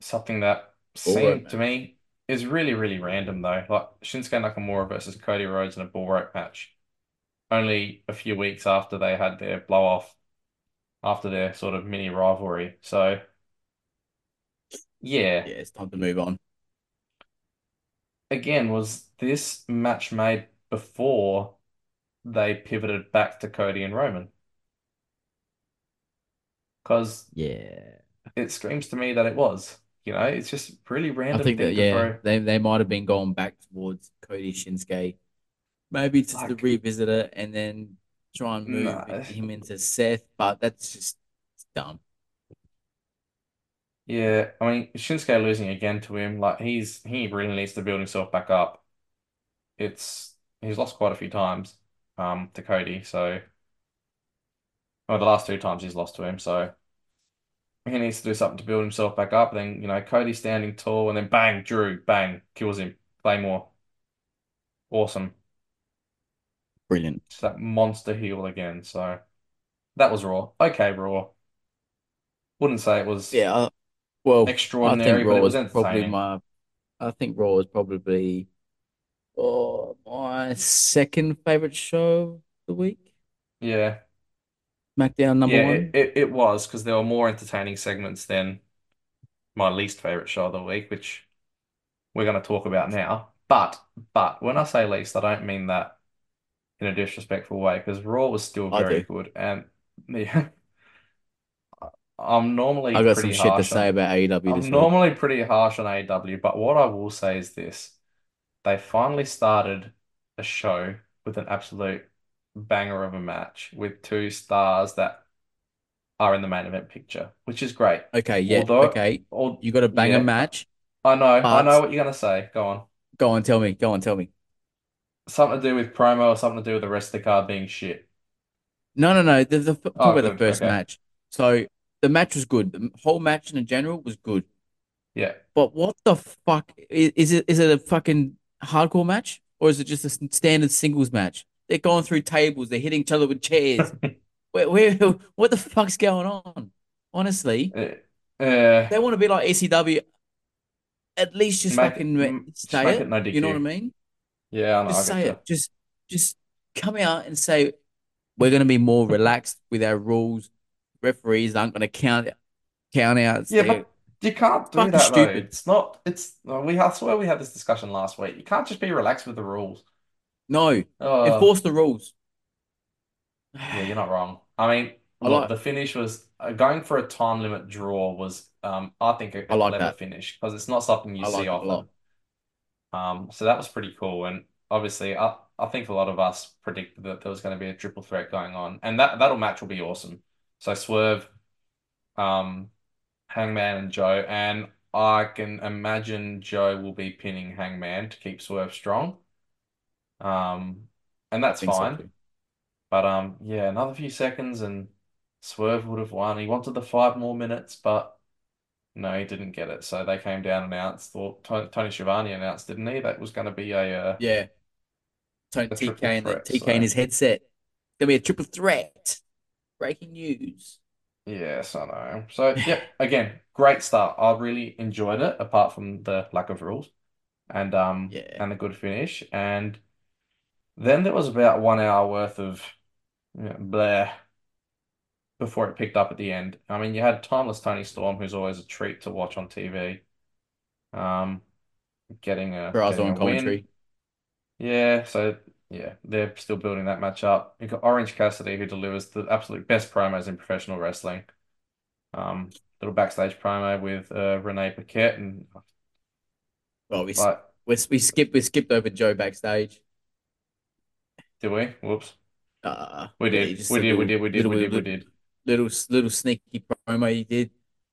something that all seemed right, to me is really, really random, though. Like Shinsuke Nakamura versus Cody Rhodes in a bull rope match. Only a few weeks after they had their blow-off, after their sort of mini rivalry. So, Yeah. Yeah, it's time to move on. Again, was this match made before they pivoted back to Cody and Roman? Because yeah, it screams to me that it was. You know, it's just really random. I think that, yeah, throw. they they might have been going back towards Cody Shinsuke. Maybe just like, to revisit it and then try and move no. him into Seth, but that's just dumb. Yeah, I mean, Shinsuke losing again to him, like he's he really needs to build himself back up. It's he's lost quite a few times um to Cody, so well the last two times he's lost to him, so he needs to do something to build himself back up. Then, you know, Cody standing tall and then bang, Drew, bang, kills him. Claymore. Awesome. Brilliant. It's that monster heel again, so that was Raw. Okay, Raw. Wouldn't say it was Yeah, I- Well, extraordinary, I think Raw but it was is probably my. I think Raw is probably oh, my second favorite show of the week. Yeah, SmackDown number yeah, one. It, it was because there were more entertaining segments than my least favorite show of the week, which we're going to talk about now. But but when I say least, I don't mean that in a disrespectful way because Raw was still very good and yeah. I'm normally I got pretty some shit to say on, about A E W. I'm this normally week. pretty harsh on A E W, but what I will say is this: they finally started a show with an absolute banger of a match with two stars that are in the main event picture, which is great. Okay, yeah, Although, okay. All, you got to bang yeah, a match. I know, I know what you're gonna say. Go on, go on, tell me, go on, tell me. Something to do with promo or something to do with the rest of the card being shit. No, no, no. The, the talk oh, about good, the first okay. match. So. The match was good. The whole match in general was good. Yeah. But what the fuck? Is, is it is it a fucking hardcore match? Or is it just a standard singles match? They're going through tables. They're hitting each other with chairs. where, where, what the fuck's going on? Honestly. Uh, uh, they want to be like E C W. At least just make, fucking say it. it no you know what I mean? Yeah, I know. Just I say it. Just, just come out and say, We're going to be more relaxed with our rules. Referees aren't going to count count outs. Yeah, but you can't do that, though. It's not. It's we. I swear we had this discussion last week. You can't just be relaxed with the rules. No, uh, enforce the rules. Yeah, you're not wrong. I mean, I like, the finish was uh, going for a time limit draw was, um, I think, a clever like finish because it's not something you I see like often. Um, so that was pretty cool, and obviously, I I think a lot of us predicted that there was going to be a triple threat going on, and that that'll match will be awesome. So Swerve, um, Hangman and Joe, and I can imagine Joe will be pinning Hangman to keep Swerve strong. Um, and that's fine. So but um, yeah, another few seconds and Swerve would have won. He wanted the five more minutes, but no, he didn't get it. So they came down and announced, or Tony Schiavone announced, didn't he? That was going to be a uh, yeah. Tony T K and the T K so. in his headset. Going to be a triple threat. Breaking news. Yes, I know. So yeah, again, great start. I really enjoyed it, apart from the lack of rules, and um, yeah. and a good finish. And then there was about one hour worth of you know, blah before it picked up at the end. I mean, you had timeless Tony Storm, who's always a treat to watch on T V. Um, getting a, getting on a commentary. Win. Yeah, so yeah, they're still building that match up. You got Orange Cassidy, who delivers the absolute best promos in professional wrestling. Um, little backstage promo with uh, Renee Paquette, and well, we like, we we skipped we skipped over Joe backstage. Did we? Whoops. Uh, we did. Yeah, we, did little, we did. We did. Little, we did. We did. Little little sneaky promo he did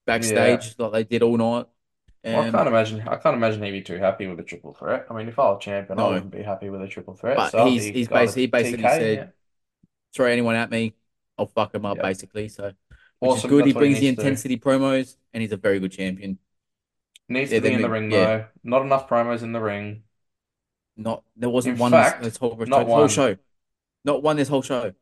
backstage, yeah. like they did all night. And... Well, I can't imagine. I can't imagine he'd be too happy with a triple threat. I mean, if I were champion, no. I wouldn't be happy with a triple threat. But so he's he's basically he basically T K, said, yeah. "Throw anyone at me, I'll fuck him up." Yep. Basically, so which awesome. is good. That's he brings he the intensity promos, and he's a very good champion. Needs yeah, to be in the ring yeah. though. Not enough promos in the ring. Not there wasn't in one fact, this, this whole, not this whole one. show. Not one this whole show.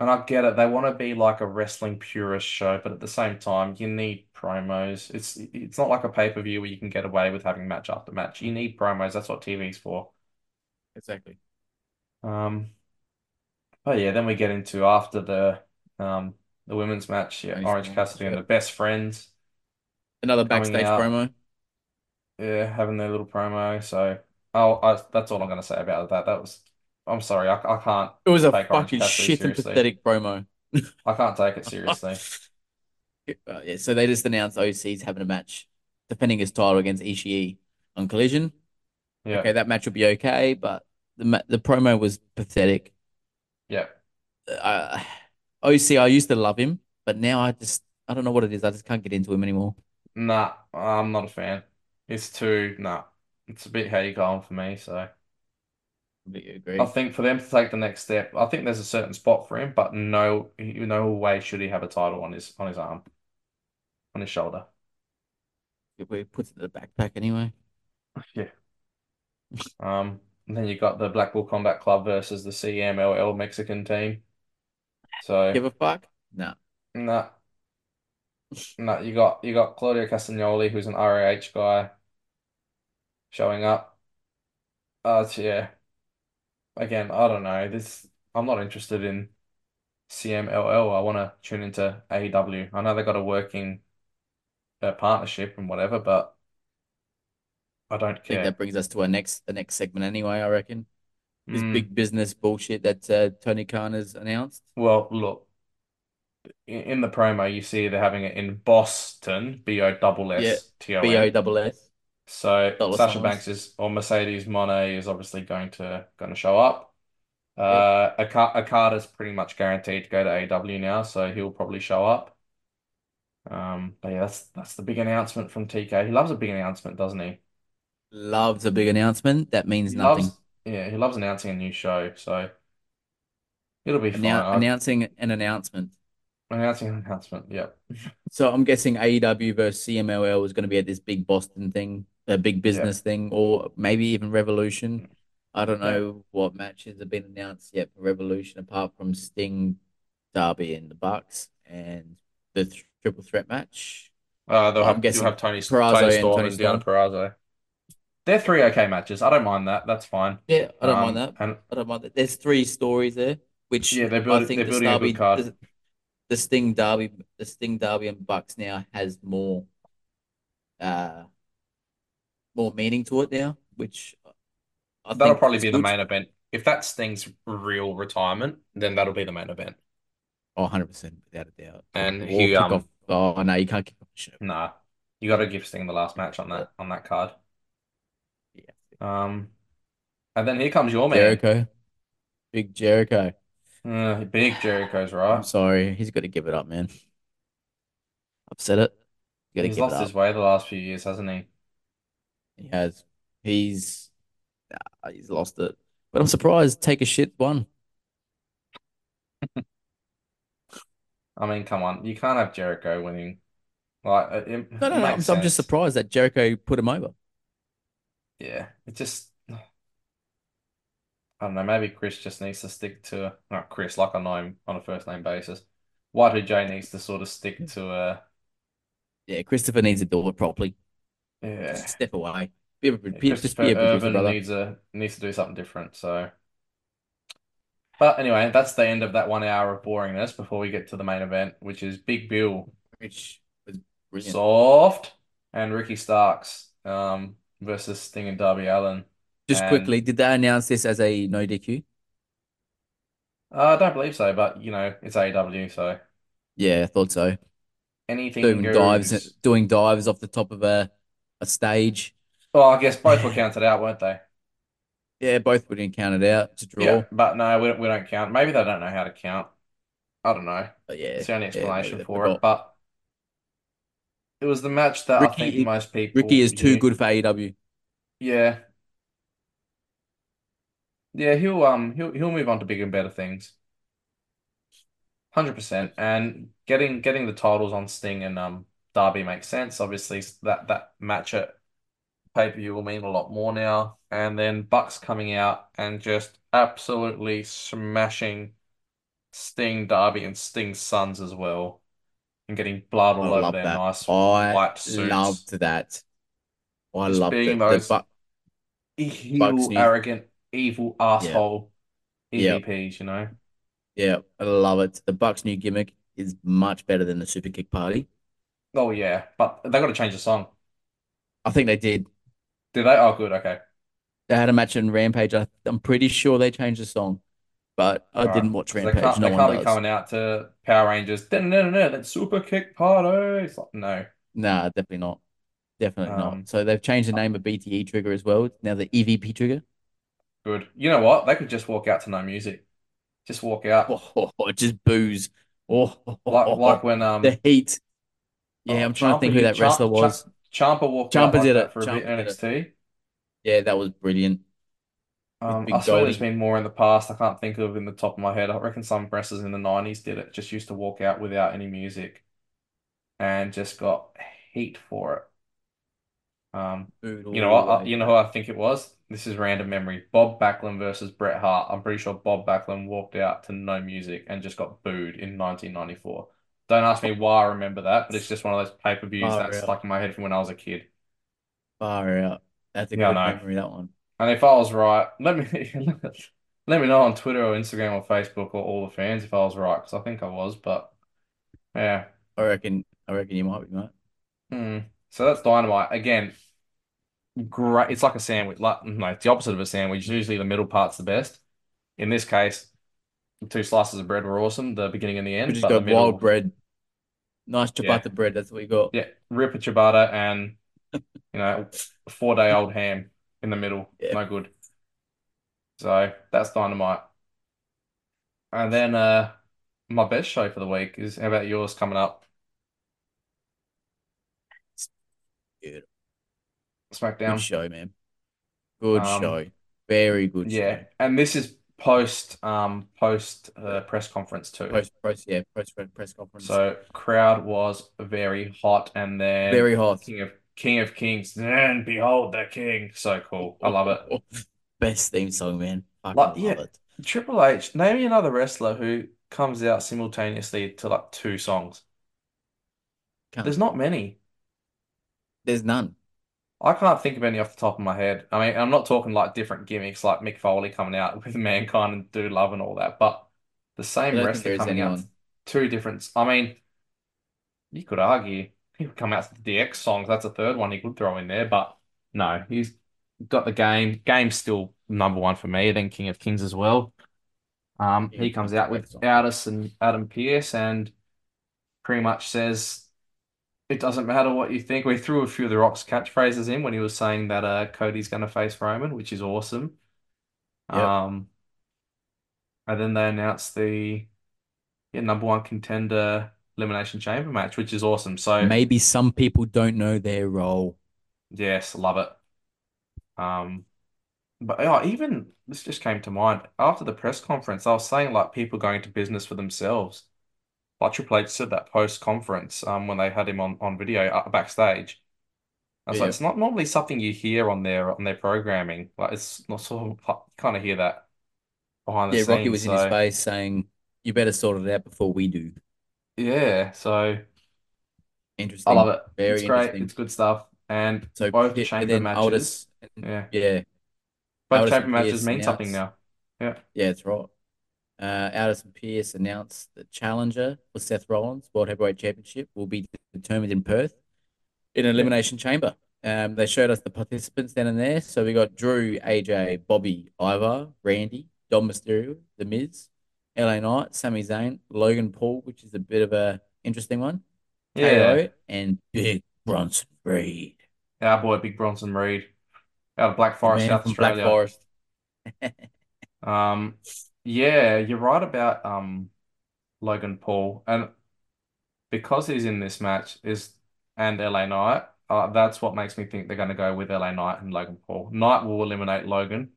And I get it. They want to be like a wrestling purist show, but at the same time, you need promos. It's it's not like a pay-per-view where you can get away with having match after match. You need promos. That's what T V's for. Exactly. Um, but yeah, then we get into after the um the women's match, yeah, Orange Cassidy and the Best Friends. Another backstage promo. Yeah, having their little promo. So oh, I, that's all I'm going to say about that. That was... I'm sorry, I, I can't. It was a fucking shit and pathetic promo. I can't take it seriously. Well, yeah, so they just announced O C's having a match, defending his title against Ishii on Collision. Yeah. Okay, that match will be okay, but the the promo was pathetic. Yeah. Uh, O C, I used to love him, but now I just I don't know what it is. I just can't get into him anymore. Nah, I'm not a fan. It's too nah. It's a bit how you going for me, so. Agree. I think for them to take the next step, I think there's a certain spot for him, but no, no way should he have a title on his on his arm, on his shoulder. He puts it in the backpack anyway. Yeah. um. And then you got the Blackpool Combat Club versus the C M L L Mexican team. So give a fuck? No. No. No. You got you got Claudio Castagnoli, who's an R A H guy, showing up. Uh, yeah. Again, I don't know. This I'm not interested in C M L L. I want to tune into A E W. I know they got a working uh, partnership and whatever, but I don't I care. I think that brings us to our next the next segment anyway, I reckon. This mm. big business bullshit that uh, Tony Khan has announced. Well, look, in, in the promo, you see they're having it in Boston, B O S S T O N. B O S S. So Dollar Sasha songs. Banks is or Mercedes Moné is obviously going to going to show up. Uh, yep. Okada's pretty much guaranteed to go to A E W now, so he'll probably show up. Um, but yeah, that's that's the big announcement from T K. He loves a big announcement, doesn't he? Loves a big announcement. That means he nothing. Loves, yeah, he loves announcing a new show, so it'll be Annou- fun. Announcing an announcement. Announcing an announcement. Yep. So I'm guessing A E W versus C M L L is going to be at this big Boston thing. A big business yeah. thing, or maybe even Revolution. I don't know yeah. what matches have been announced yet for Revolution, apart from Sting, Darby, and the Bucks, and the th- triple threat match. Uh, they'll I'm have, guessing have Tony, Perazzo Tony Storm and Deonna Purrazzo. They're three okay matches. I don't mind that. That's fine. Yeah, I don't um, mind that. And I don't mind that. There's three stories there. which yeah, they're building, I think they're building Derby, a good card. The, the Sting Derby, the Sting Derby and Bucks now has more, uh, more meaning to it now. Which I that'll think probably be good. The main event. If that's Sting's real retirement, then that'll be the main event. Oh, one hundred percent, without a doubt. And he um, off. Oh no, you can't kick off the show. Nah, you got to give Sting the last match on that on that card. Yeah. Um, and then here comes your man, Jericho. Big Jericho. Uh, big Jericho's right. I'm sorry, he's got to give it up, man. I've said it. He's, he's give lost it up. His way the last few years, hasn't he? He has. He's nah, he's lost it. But I'm surprised Take a Shit won. I mean, come on. You can't have Jericho winning. Like, it, it no, no, no. I'm, I'm just surprised that Jericho put him over. Yeah. It just... I don't know. Maybe Chris just needs to stick to... Not Chris, like I know him on a first-name basis. Y two J needs to sort of stick to... Uh, yeah, Christopher needs to do it properly. Yeah. Just step away. Be a, be, yeah, just be a Urban brother. needs a needs to do something different. So, but anyway, that's the end of that one hour of boringness. Before we get to the main event, which is Big Bill, which was brilliant. Soft and Ricky Starks um versus Sting and Darby Allin. Just and, quickly, did they announce this as a no D Q? Uh, I don't believe so, but you know it's A E W, so yeah, I thought so. Anything doing goes... dives, doing dives off the top of a a stage. Well, I guess both were counted out, weren't they? Yeah, both were getting counted out to draw. Yeah, but no, we don't, we don't count. Maybe they don't know how to count. I don't know. But yeah, it's the only explanation yeah, for forgot. it. But it was the match that Ricky, I think most people... Ricky is too yeah. good for A E W. Yeah. Yeah, he'll um he'll he'll move on to bigger and better things. one hundred percent. And getting getting the titles on Sting and um Darby makes sense. Obviously, that that match at pay-per-view will mean a lot more now. And then Bucks coming out and just absolutely smashing Sting, Darby, and Sting's sons as well. And getting blood all I over their that. nice I white suits. I loved that. I just loved being it. Those the bu- heel, arrogant, evil asshole yeah. E V Ps, yeah. you know? Yeah, I love it. The Bucks' new gimmick is much better than the Super Kick Party. Oh, yeah. But they got to change the song. I think they did. Did they? Oh, good. Okay. They had a match in Rampage. I, I'm pretty sure they changed the song, but I All didn't right. watch Rampage. So they can't, no they can't be does. coming out to Power Rangers. No, no, no, no. That Super Kick Party. It's like, no. Nah, definitely not. Definitely um, not. So they've changed the name of B T E Trigger as well. Now the E V P Trigger. Good. You know what? They could just walk out to no music. Just walk out. Oh, just booze. Oh, like, like when um the heat. Yeah, oh, I'm trying Champa, to think who that wrestler Champa, was. Champa, Champa walked Champa out did like it. for a Champa bit in N X T. Yeah, that was brilliant. Um, I swear there's been more in the past. I can't think of it in the top of my head. I reckon some wrestlers in the nineties did it. Just used to walk out without any music and just got heat for it. Um, you know, I, you know who I think it was? This is random memory. Bob Backlund versus Bret Hart. I'm pretty sure Bob Backlund walked out to no music and just got booed in nineteen ninety-four. Don't ask me why I remember that, but it's just one of those pay-per-views Far that's out. stuck in my head from when I was a kid. Far out. That's a yeah, good I know. memory, that one. And if I was right, let me let me know on Twitter or Instagram or Facebook or all the fans if I was right, because I think I was, but yeah. I reckon I reckon you might be, mate. Mm. So that's Dynamite. Again, great. It's like a sandwich. Like, no, it's the opposite of a sandwich. Usually the middle part's the best. In this case, the two slices of bread were awesome, the beginning and the end. We just but got the middle... wild bread. Nice ciabatta yeah. bread. That's what we got. Yeah, rip a ciabatta and you know four day old ham in the middle. Yeah. No good. So that's Dynamite. And then uh, my best show for the week is how about yours coming up? Good. SmackDown. Good show, man. Good um, show. Very good. Yeah, show. And this is post um post uh, press conference too. Post press yeah post press conference. So crowd was very hot and then very hot. King of King of Kings and behold the King. So cool. I love it. Best theme song, man. I like, yeah, love it. Triple H. Name me another wrestler who comes out simultaneously to like two songs. Can't. There's not many. There's none. I can't think of any off the top of my head. I mean, I'm not talking like different gimmicks like Mick Foley coming out with Mankind and Do Love and all that, but the same I don't think wrestler there is coming out. anyone. Two different. I mean, you could argue he could come out to the D X songs. That's a third one he could throw in there, but no, he's got the game. Game's still number one for me. Then King of Kings as well. Um, Yeah, he comes that's out with excellent. Aldis and Adam Pearce and pretty much says it doesn't matter what you think. We threw a few of The Rock's catchphrases in when he was saying that uh, Cody's going to face Roman, which is awesome. Yep. Um, and then they announced the yeah, number one contender Elimination Chamber match, which is awesome. So, Maybe some people don't know their role. yes, love it. Um, But yeah, even this just came to mind after the press conference. I was saying like people going to business for themselves. Like Triple H said that post conference, um, when they had him on on video uh, backstage. I was like, Yeah. it's not normally something you hear on their on their programming. Like it's not sort of you kind of hear that behind the Yeah, Rocky scenes. was in his So face saying, "You better sort it out before we do." yeah, so I love Interesting. it. It's Very great. interesting. It's good stuff. And So both yeah, chamber then matches, Aldis and yeah, yeah, both Aldis chamber and matches Pierce mean something announced. now. Yeah, Yeah, that's right. Uh, Aldis and Pierce announced the challenger for Seth Rollins World Heavyweight Championship will be determined in Perth in an yeah, Elimination Chamber. Um, they showed us the participants then and there. So we got Drew, A J, Bobby, Ivar, Randy, Dom Mysterio, The Miz, L A Knight, Sami Zayn, Logan Paul, which is a bit of a interesting one, yeah. K O, and Big Bronson Reed, Our boy Big Bronson Reed out of Black the Forest, man South from Black Australia. Forest. Um, yeah, you're right about um Logan Paul, and because he's in this match is and L A Knight, uh, that's what makes me think they're going to go with L A Knight and Logan Paul. Knight will eliminate Logan,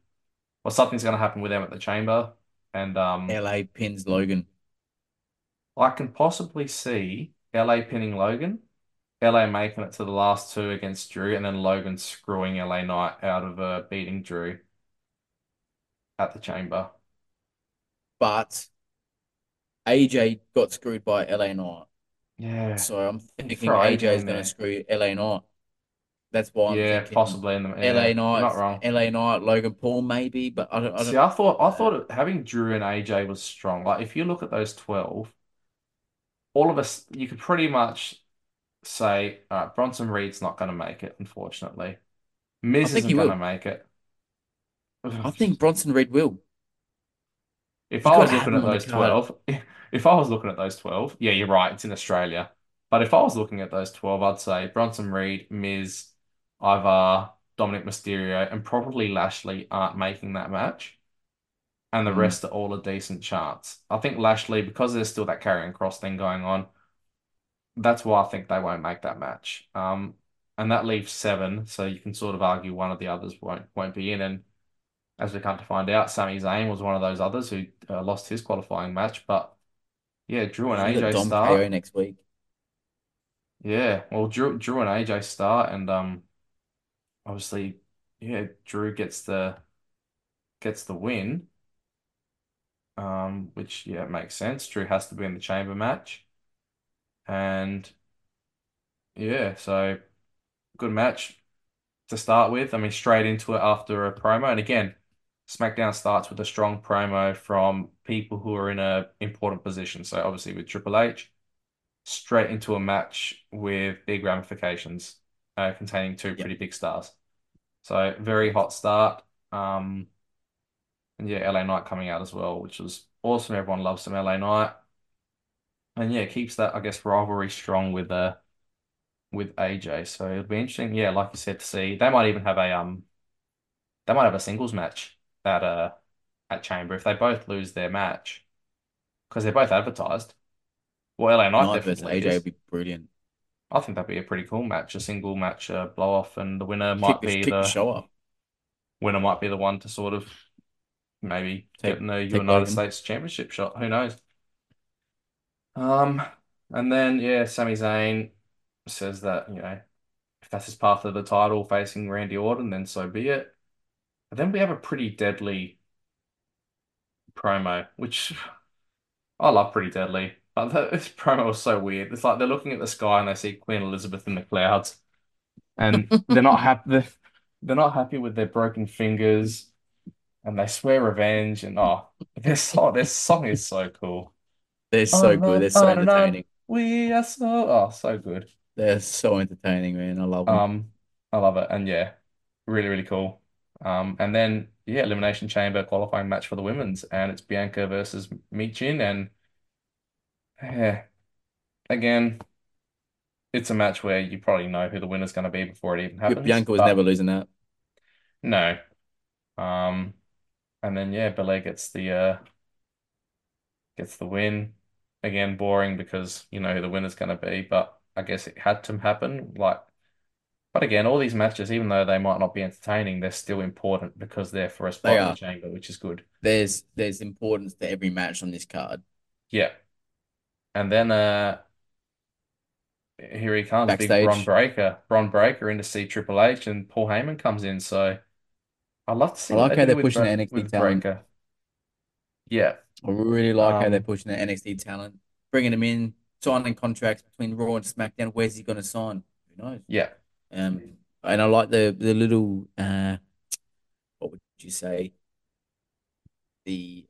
or something's going to happen with them at the chamber, and um, L A pins Logan. I can possibly see L A pinning Logan, L A making it to the last two against Drew, and then Logan screwing L A Knight out of uh, beating Drew at the chamber. But A J got screwed by L A Knight. Yeah, So I'm you thinking throw A J A J is in going to there. screw L A Knight. That's why I'm Yeah, thinking possibly in the L A yeah, you're Knight, not wrong. L A Knight, Logan Paul maybe, but I don't, I See, don't. I thought I Uh, thought it- having Drew and A J was strong. Like if you look at those twelve, all of us you could pretty much say, all right, Bronson Reed's not going to make it, unfortunately. I Miz think isn't he going to will. make it. I think Bronson Reed will. If He's I got to was have looking him at on the those card. twelve, if I was looking at those twelve, yeah, you're right, it's in Australia. But if I was looking at those twelve, I'd say Bronson Reed, Miz, Ivar, Dominic Mysterio, and probably Lashley aren't making that match. And the Mm. rest are all a decent chance. I think Lashley, because there's still that carrying cross thing going on, that's why I think they won't make that match. Um, and that leaves seven, so you can sort of argue one of the others won't won't be in. And as we come to find out, Sami Zayn was one of those others who uh, lost his qualifying match. But yeah, Drew and Isn't A J it Dom start. K O next week? Yeah, well, Drew Drew and A J start, and um, obviously, yeah, Drew gets the gets the win. Um, which yeah makes sense. Drew has to be in the chamber match, and yeah, so good match to start with. I mean, straight into it after a promo, and again, SmackDown starts with a strong promo from people who are in a important position. So obviously with Triple H, straight into a match with big ramifications, uh, containing two Yep. pretty big stars. So very hot start. Um, and yeah, L A Knight coming out as well, which was awesome. Everyone loves some L A Knight. And yeah, keeps that, I guess, rivalry strong with uh with A J. So it'll be interesting, yeah, like you said, to see. They might even have a um they might have a singles match at uh at Chamber if they both lose their match. Because they're both advertised. Well, L A Knight Knight versus definitely A J would is. be brilliant. I think that'd be a pretty cool match, a single match uh, blow off, and the winner Kick might the be kick the the show up. winner might be the one to sort of maybe Take get in the take United Logan. States Championship shot. Who knows? Um, and then yeah, Sami Zayn says that, you know, if that's his path to the title facing Randy Orton, then so be it. But then we have a pretty deadly promo, which I love pretty deadly. But that, this promo was so weird. It's like they're looking at the sky and they see Queen Elizabeth in the clouds, and they're not happy. They're, they're not happy with their broken fingers. and they swear revenge, and oh, this song, this song is so cool. They're Oh so good. no, They're so oh no, no, entertaining. we are so oh so good. They're so entertaining, man. I love them. Um, I love it, and yeah, really really cool. Um, and then yeah, Elimination Chamber qualifying match for the women's, and it's Bianca versus Michin, and yeah, again, it's a match where you probably know who the winner's going to be before it even Yeah, happens, Bianca was but never losing that. no. Um, and then yeah, Belair gets the uh gets the win. Again, boring because you know who the winner's going to be, but I guess it had to happen. Like, but again, all these matches, even though they might not be entertaining, they're still important because they're for a They spot in the are. chamber, which is good. There's there's importance to every match on this card. Yeah. And then uh here he comes, big Bron Backstage. Breakker. Bron Breakker in to see Triple H, and Paul Heyman comes in. So I'd love to I see what like they how do they're with pushing the Bre N X T with talent. Breakker. Yeah. I really like how they're Um. pushing the N X T talent, bringing them in, signing contracts between Raw and SmackDown. Where's he going to sign? Who knows? Yeah. Um, and I like the the little uh, what would you say? The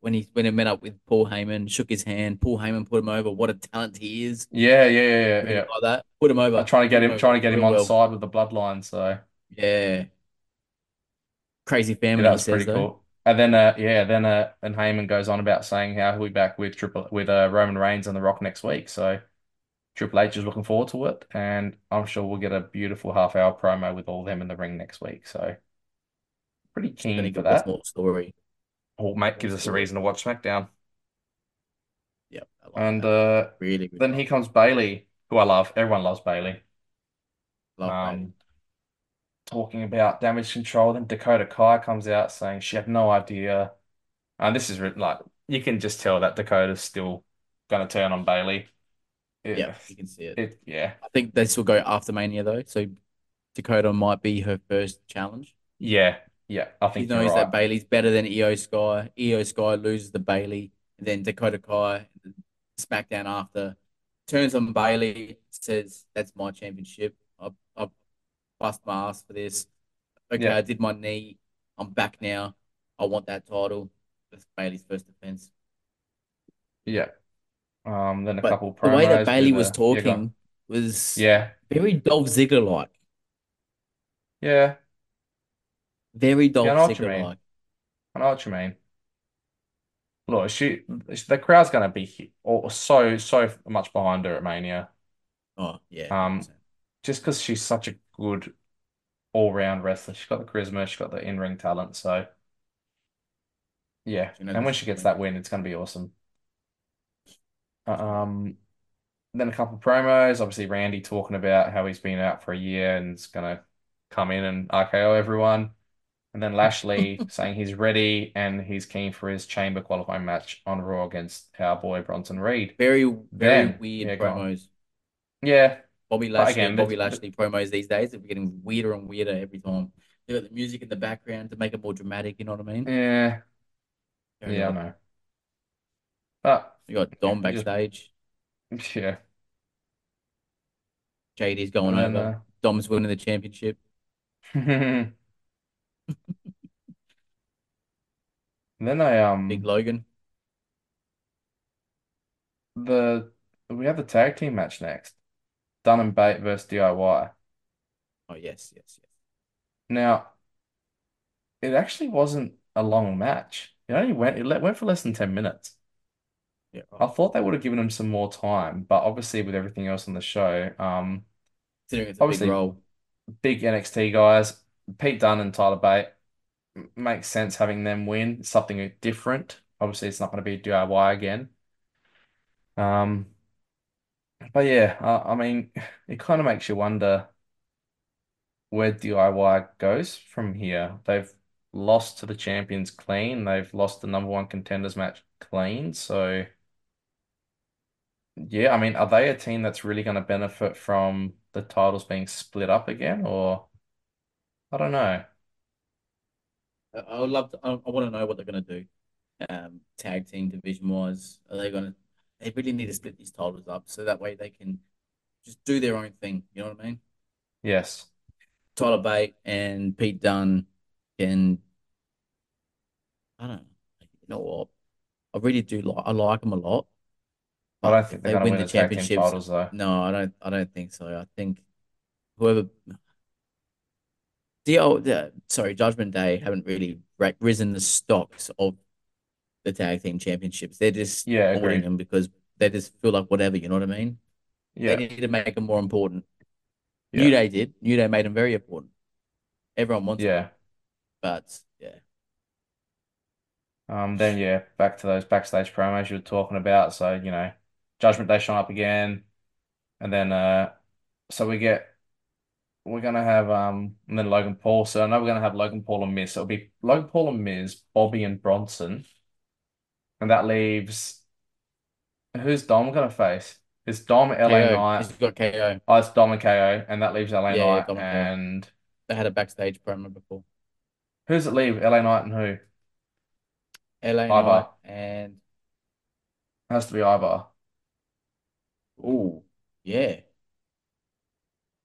when he when he met up with Paul Heyman, shook his hand. Paul Heyman put him over. What a talent he is! Yeah. Yeah. Yeah. Yeah. Everything yeah. like that. Put him Uh, over. trying to get Put him him over trying to get him real on well. side with the Bloodline. So Yeah, crazy yeah, family. that He was says pretty though. cool. And then uh yeah, then uh and Heyman goes on about saying how he'll be back with Triple with uh Roman Reigns and The Rock next week. So Triple H is looking forward to it, and I'm sure we'll get a beautiful half hour promo with all them in the ring next week. So pretty It's gonna keen for give us that. more story, All mate more gives us a story. reason to watch SmackDown. Yep, I like And that. uh Really, really then like here comes Bailey, who I love. Everyone loves Bailey. love Bailey. Um talking about damage control. Then Dakota Kai comes out saying she had no idea. And this is written like you can just tell that Dakota's still gonna turn on Bailey. It, Yep, you can see it. it yeah. I think this will go after Mania though, so Dakota might be her first challenge. Yeah, yeah, I She think you're knows right. that Bailey's better than Io Sky. Io Sky loses the Bailey, and then Dakota Kai, SmackDown after, turns on Bailey, says, "That's my championship. I I bust my ass for this. Okay, Yeah. I did my knee. I'm back now. I want that title." That's Bailey's first defense. Yeah. Um then a But couple the way that promos Bailey with was uh yeah, go on. talking was Yeah, very Dolph Ziggler like. yeah. Very Yeah, I Dolph know what you Ziggler mean. like. I know what you mean. Look, she the crowd's gonna be hu- or so so much behind her at Mania. Oh yeah, Um, one hundred percent. just because she's such a good all-round wrestler. She's got the charisma, she's got the in-ring talent. So yeah, She knows and when what she she's gets doing. that win, it's gonna be awesome. Um, then a couple promos. Obviously, Randy talking about how he's been out for a year and is gonna come in and R K O everyone. And then Lashley saying he's ready and he's keen for his chamber qualifying match on Raw against our boy Bronson Reed. Very, very Then, weird yeah, go on. promos. Yeah, Bobby but Lashley again, and Bobby that's, Lashley promos these days are getting weirder and weirder every time. They got the music in the background to make it more dramatic. You know what I mean? yeah, Very yeah, I odd. know. But You got Dom you backstage. just yeah, J D's going and then over. uh, Dom's winning the championship. and then I Big um Logan. the we have the tag team match next. Dunn and Bate versus D I Y. Oh yes, yes, yes. Now it actually wasn't a long match. It only went it le- went for less than ten minutes. Yeah, I right. thought they would have given him some more time, but obviously with everything else on the show, um, Considering it's a big obviously role. big N X T guys, Pete Dunne and Tyler Bate. m- Makes sense having them win. It's something different. Obviously, it's not going to be D I Y again. Um, but yeah, I, I mean, it kind of makes you wonder where D I Y goes from here. They've lost to the champions clean. They've lost the number one contenders match clean. So yeah, I mean, are they a team that's really going to benefit from the titles being split up again, or I don't know. I I would love to. I, I want to know what they're gonna do. Um, tag team division wise, are they gonna? They really need to split these titles up so that way they can just do their own thing. You know what I mean? Yes. Tyler Bate and Pete Dunne can. I don't know. You know what? I really do like. I like them a lot. But I don't think they win, win the championships. Titles, though. No, I don't. I don't think so. I think whoever the old uh, sorry Judgment Day haven't really risen the stocks of the tag team championships. They're just yeah, holding them because they just feel like whatever. You know what I mean? Yeah. They need to make them more important. Yeah. New Day did. New Day made them very important. Everyone wants. Yeah. Them. But yeah. Um. Then yeah, back to those backstage promos you were talking about. So you know. Judgment Day shine up again, and then uh, so we get we're gonna have um and then Logan Paul. So I know we're gonna have Logan Paul and Miz. So it'll be Logan Paul and Miz, Bobby and Bronson, and that leaves who's Dom gonna face? It's Dom, L A Knight. He's got K O. Oh, it's Dom and K O, and that leaves L A yeah, Knight yeah, Dom and K O. They had a backstage promo before. Who's it leave? L A Knight and who? L A Ivar. Knight and it has to be Ivar. Oh, yeah.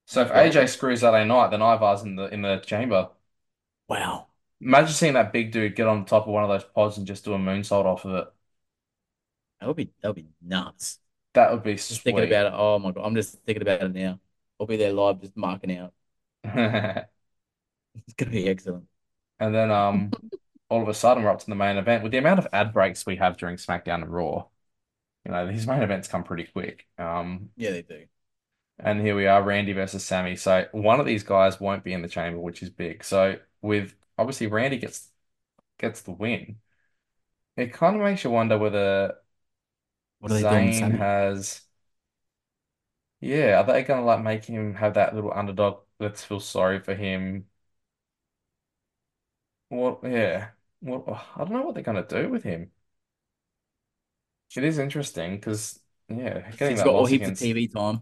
So if A J screws L A Knight, then Ivar's in the in the chamber. Wow. Imagine seeing that big dude get on top of one of those pods and just do a moonsault off of it. That would be that would be nuts. That would be just sweet. Thinking about it. Oh my god, I'm just thinking about it now. I'll be there live just marking out. It's gonna be excellent. And then um all of a sudden we're up to the main event. With the amount of ad breaks we have during SmackDown and Raw, you know, these main events come pretty quick. Um, yeah, they do. And here we are, Randy versus Sammy. So one of these guys won't be in the chamber, which is big. So with obviously Randy gets gets the win. It kind of makes you wonder whether what are they Zayn doing, Sammy? Has. Yeah, are they going to like make him have that little underdog? Let's feel sorry for him. What? Yeah. What? I don't know what they're going to do with him. It is interesting because, yeah, getting he's got all heaps against... of T V time.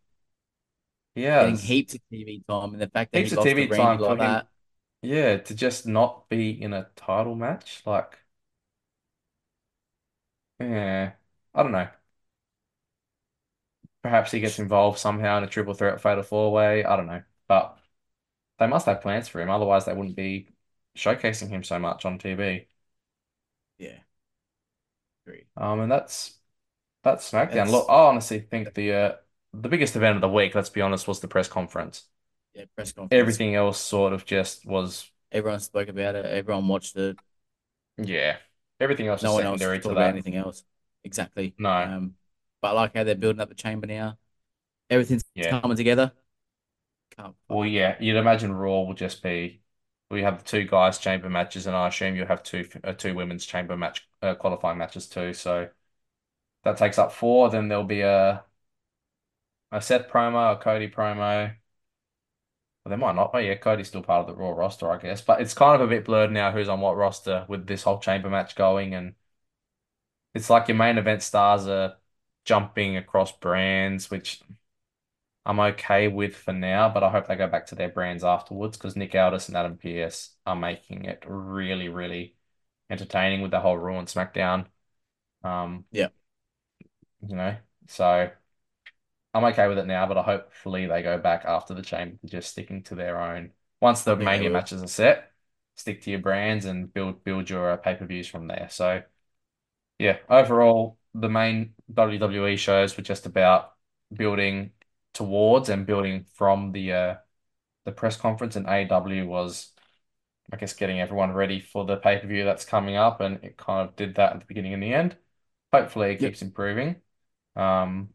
Yeah. Getting heaps of T V time. And the fact that he's lost T V to Randy time like fucking... that. Yeah, to just not be in a title match. Like, yeah, I don't know. Perhaps he gets involved somehow in a triple threat fatal four way. I don't know. But they must have plans for him. Otherwise, they wouldn't be showcasing him so much on T V. Yeah. Um, and that's that's SmackDown. That's, Look, I honestly think the uh, the biggest event of the week, let's be honest, was the press conference. Yeah, press conference. Everything else sort of just was. Everyone spoke about it. Everyone watched it. Yeah, everything else. No is one secondary else to about anything else. Exactly. No. Um, but I like how they're building up the chamber now. Everything's yeah. coming together. Can't well, yeah, you'd imagine Raw will just be. We have the two guys' chamber matches, and I assume you'll have two uh, two women's chamber match uh, qualifying matches too. So that takes up four. Then there'll be a a Seth promo, a Cody promo. Well, there might not be. Yeah, Cody's still part of the Raw roster, I guess. But it's kind of a bit blurred now who's on what roster with this whole chamber match going. And it's like your main event stars are jumping across brands, which I'm okay with for now, but I hope they go back to their brands afterwards because Nick Aldis and Adam Pearce are making it really, really entertaining with the whole Raw and SmackDown. Um, yeah. You know, so I'm okay with it now, but I hopefully they go back after the chamber to just sticking to their own. Once the yeah, Mania matches are set, stick to your brands and build build your uh, pay-per-views from there. So, yeah, overall, the main W W E shows were just about building towards and building from the uh, the press conference, and A E W was, I guess, getting everyone ready for the pay-per-view that's coming up, and it kind of did that at the beginning and the end. Hopefully it yep. keeps improving. Um,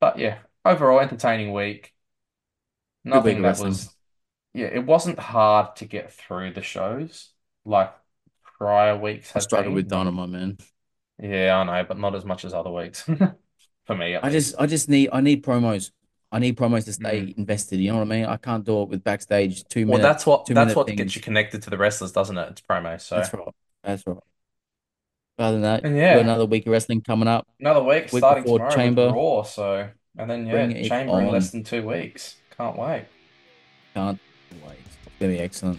but yeah, overall entertaining week. Nothing that was... Yeah, it wasn't hard to get through the shows like prior weeks. I struggled with Dynamite, man. Yeah, I know, but not as much as other weeks. For me, I, I just, I just need, I need promos. I need promos to stay mm. invested. You know what I mean? I can't do it with backstage two minutes. Well, that's what that's what things. gets you connected to the wrestlers, doesn't it? It's promos. So that's right. That's right. Other than that, and yeah, we've got another week of wrestling coming up. Another week, week starting tomorrow Chamber. With Raw. So and then yeah, Chamber in less than two weeks. Can't wait. Can't wait. It's gonna be excellent.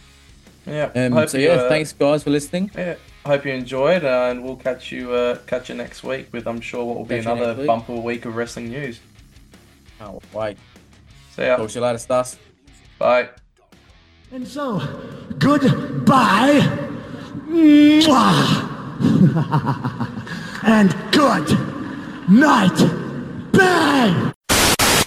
Yeah. Um, so yeah, uh, thanks guys for listening. Yeah. Hope you enjoyed, uh, and we'll catch you uh, catch you next week with, I'm sure, what will catch be another bumper week of wrestling news. Can't wait. See ya. Talk to you later, Stas. Bye. And so, goodbye. And good night. Bye.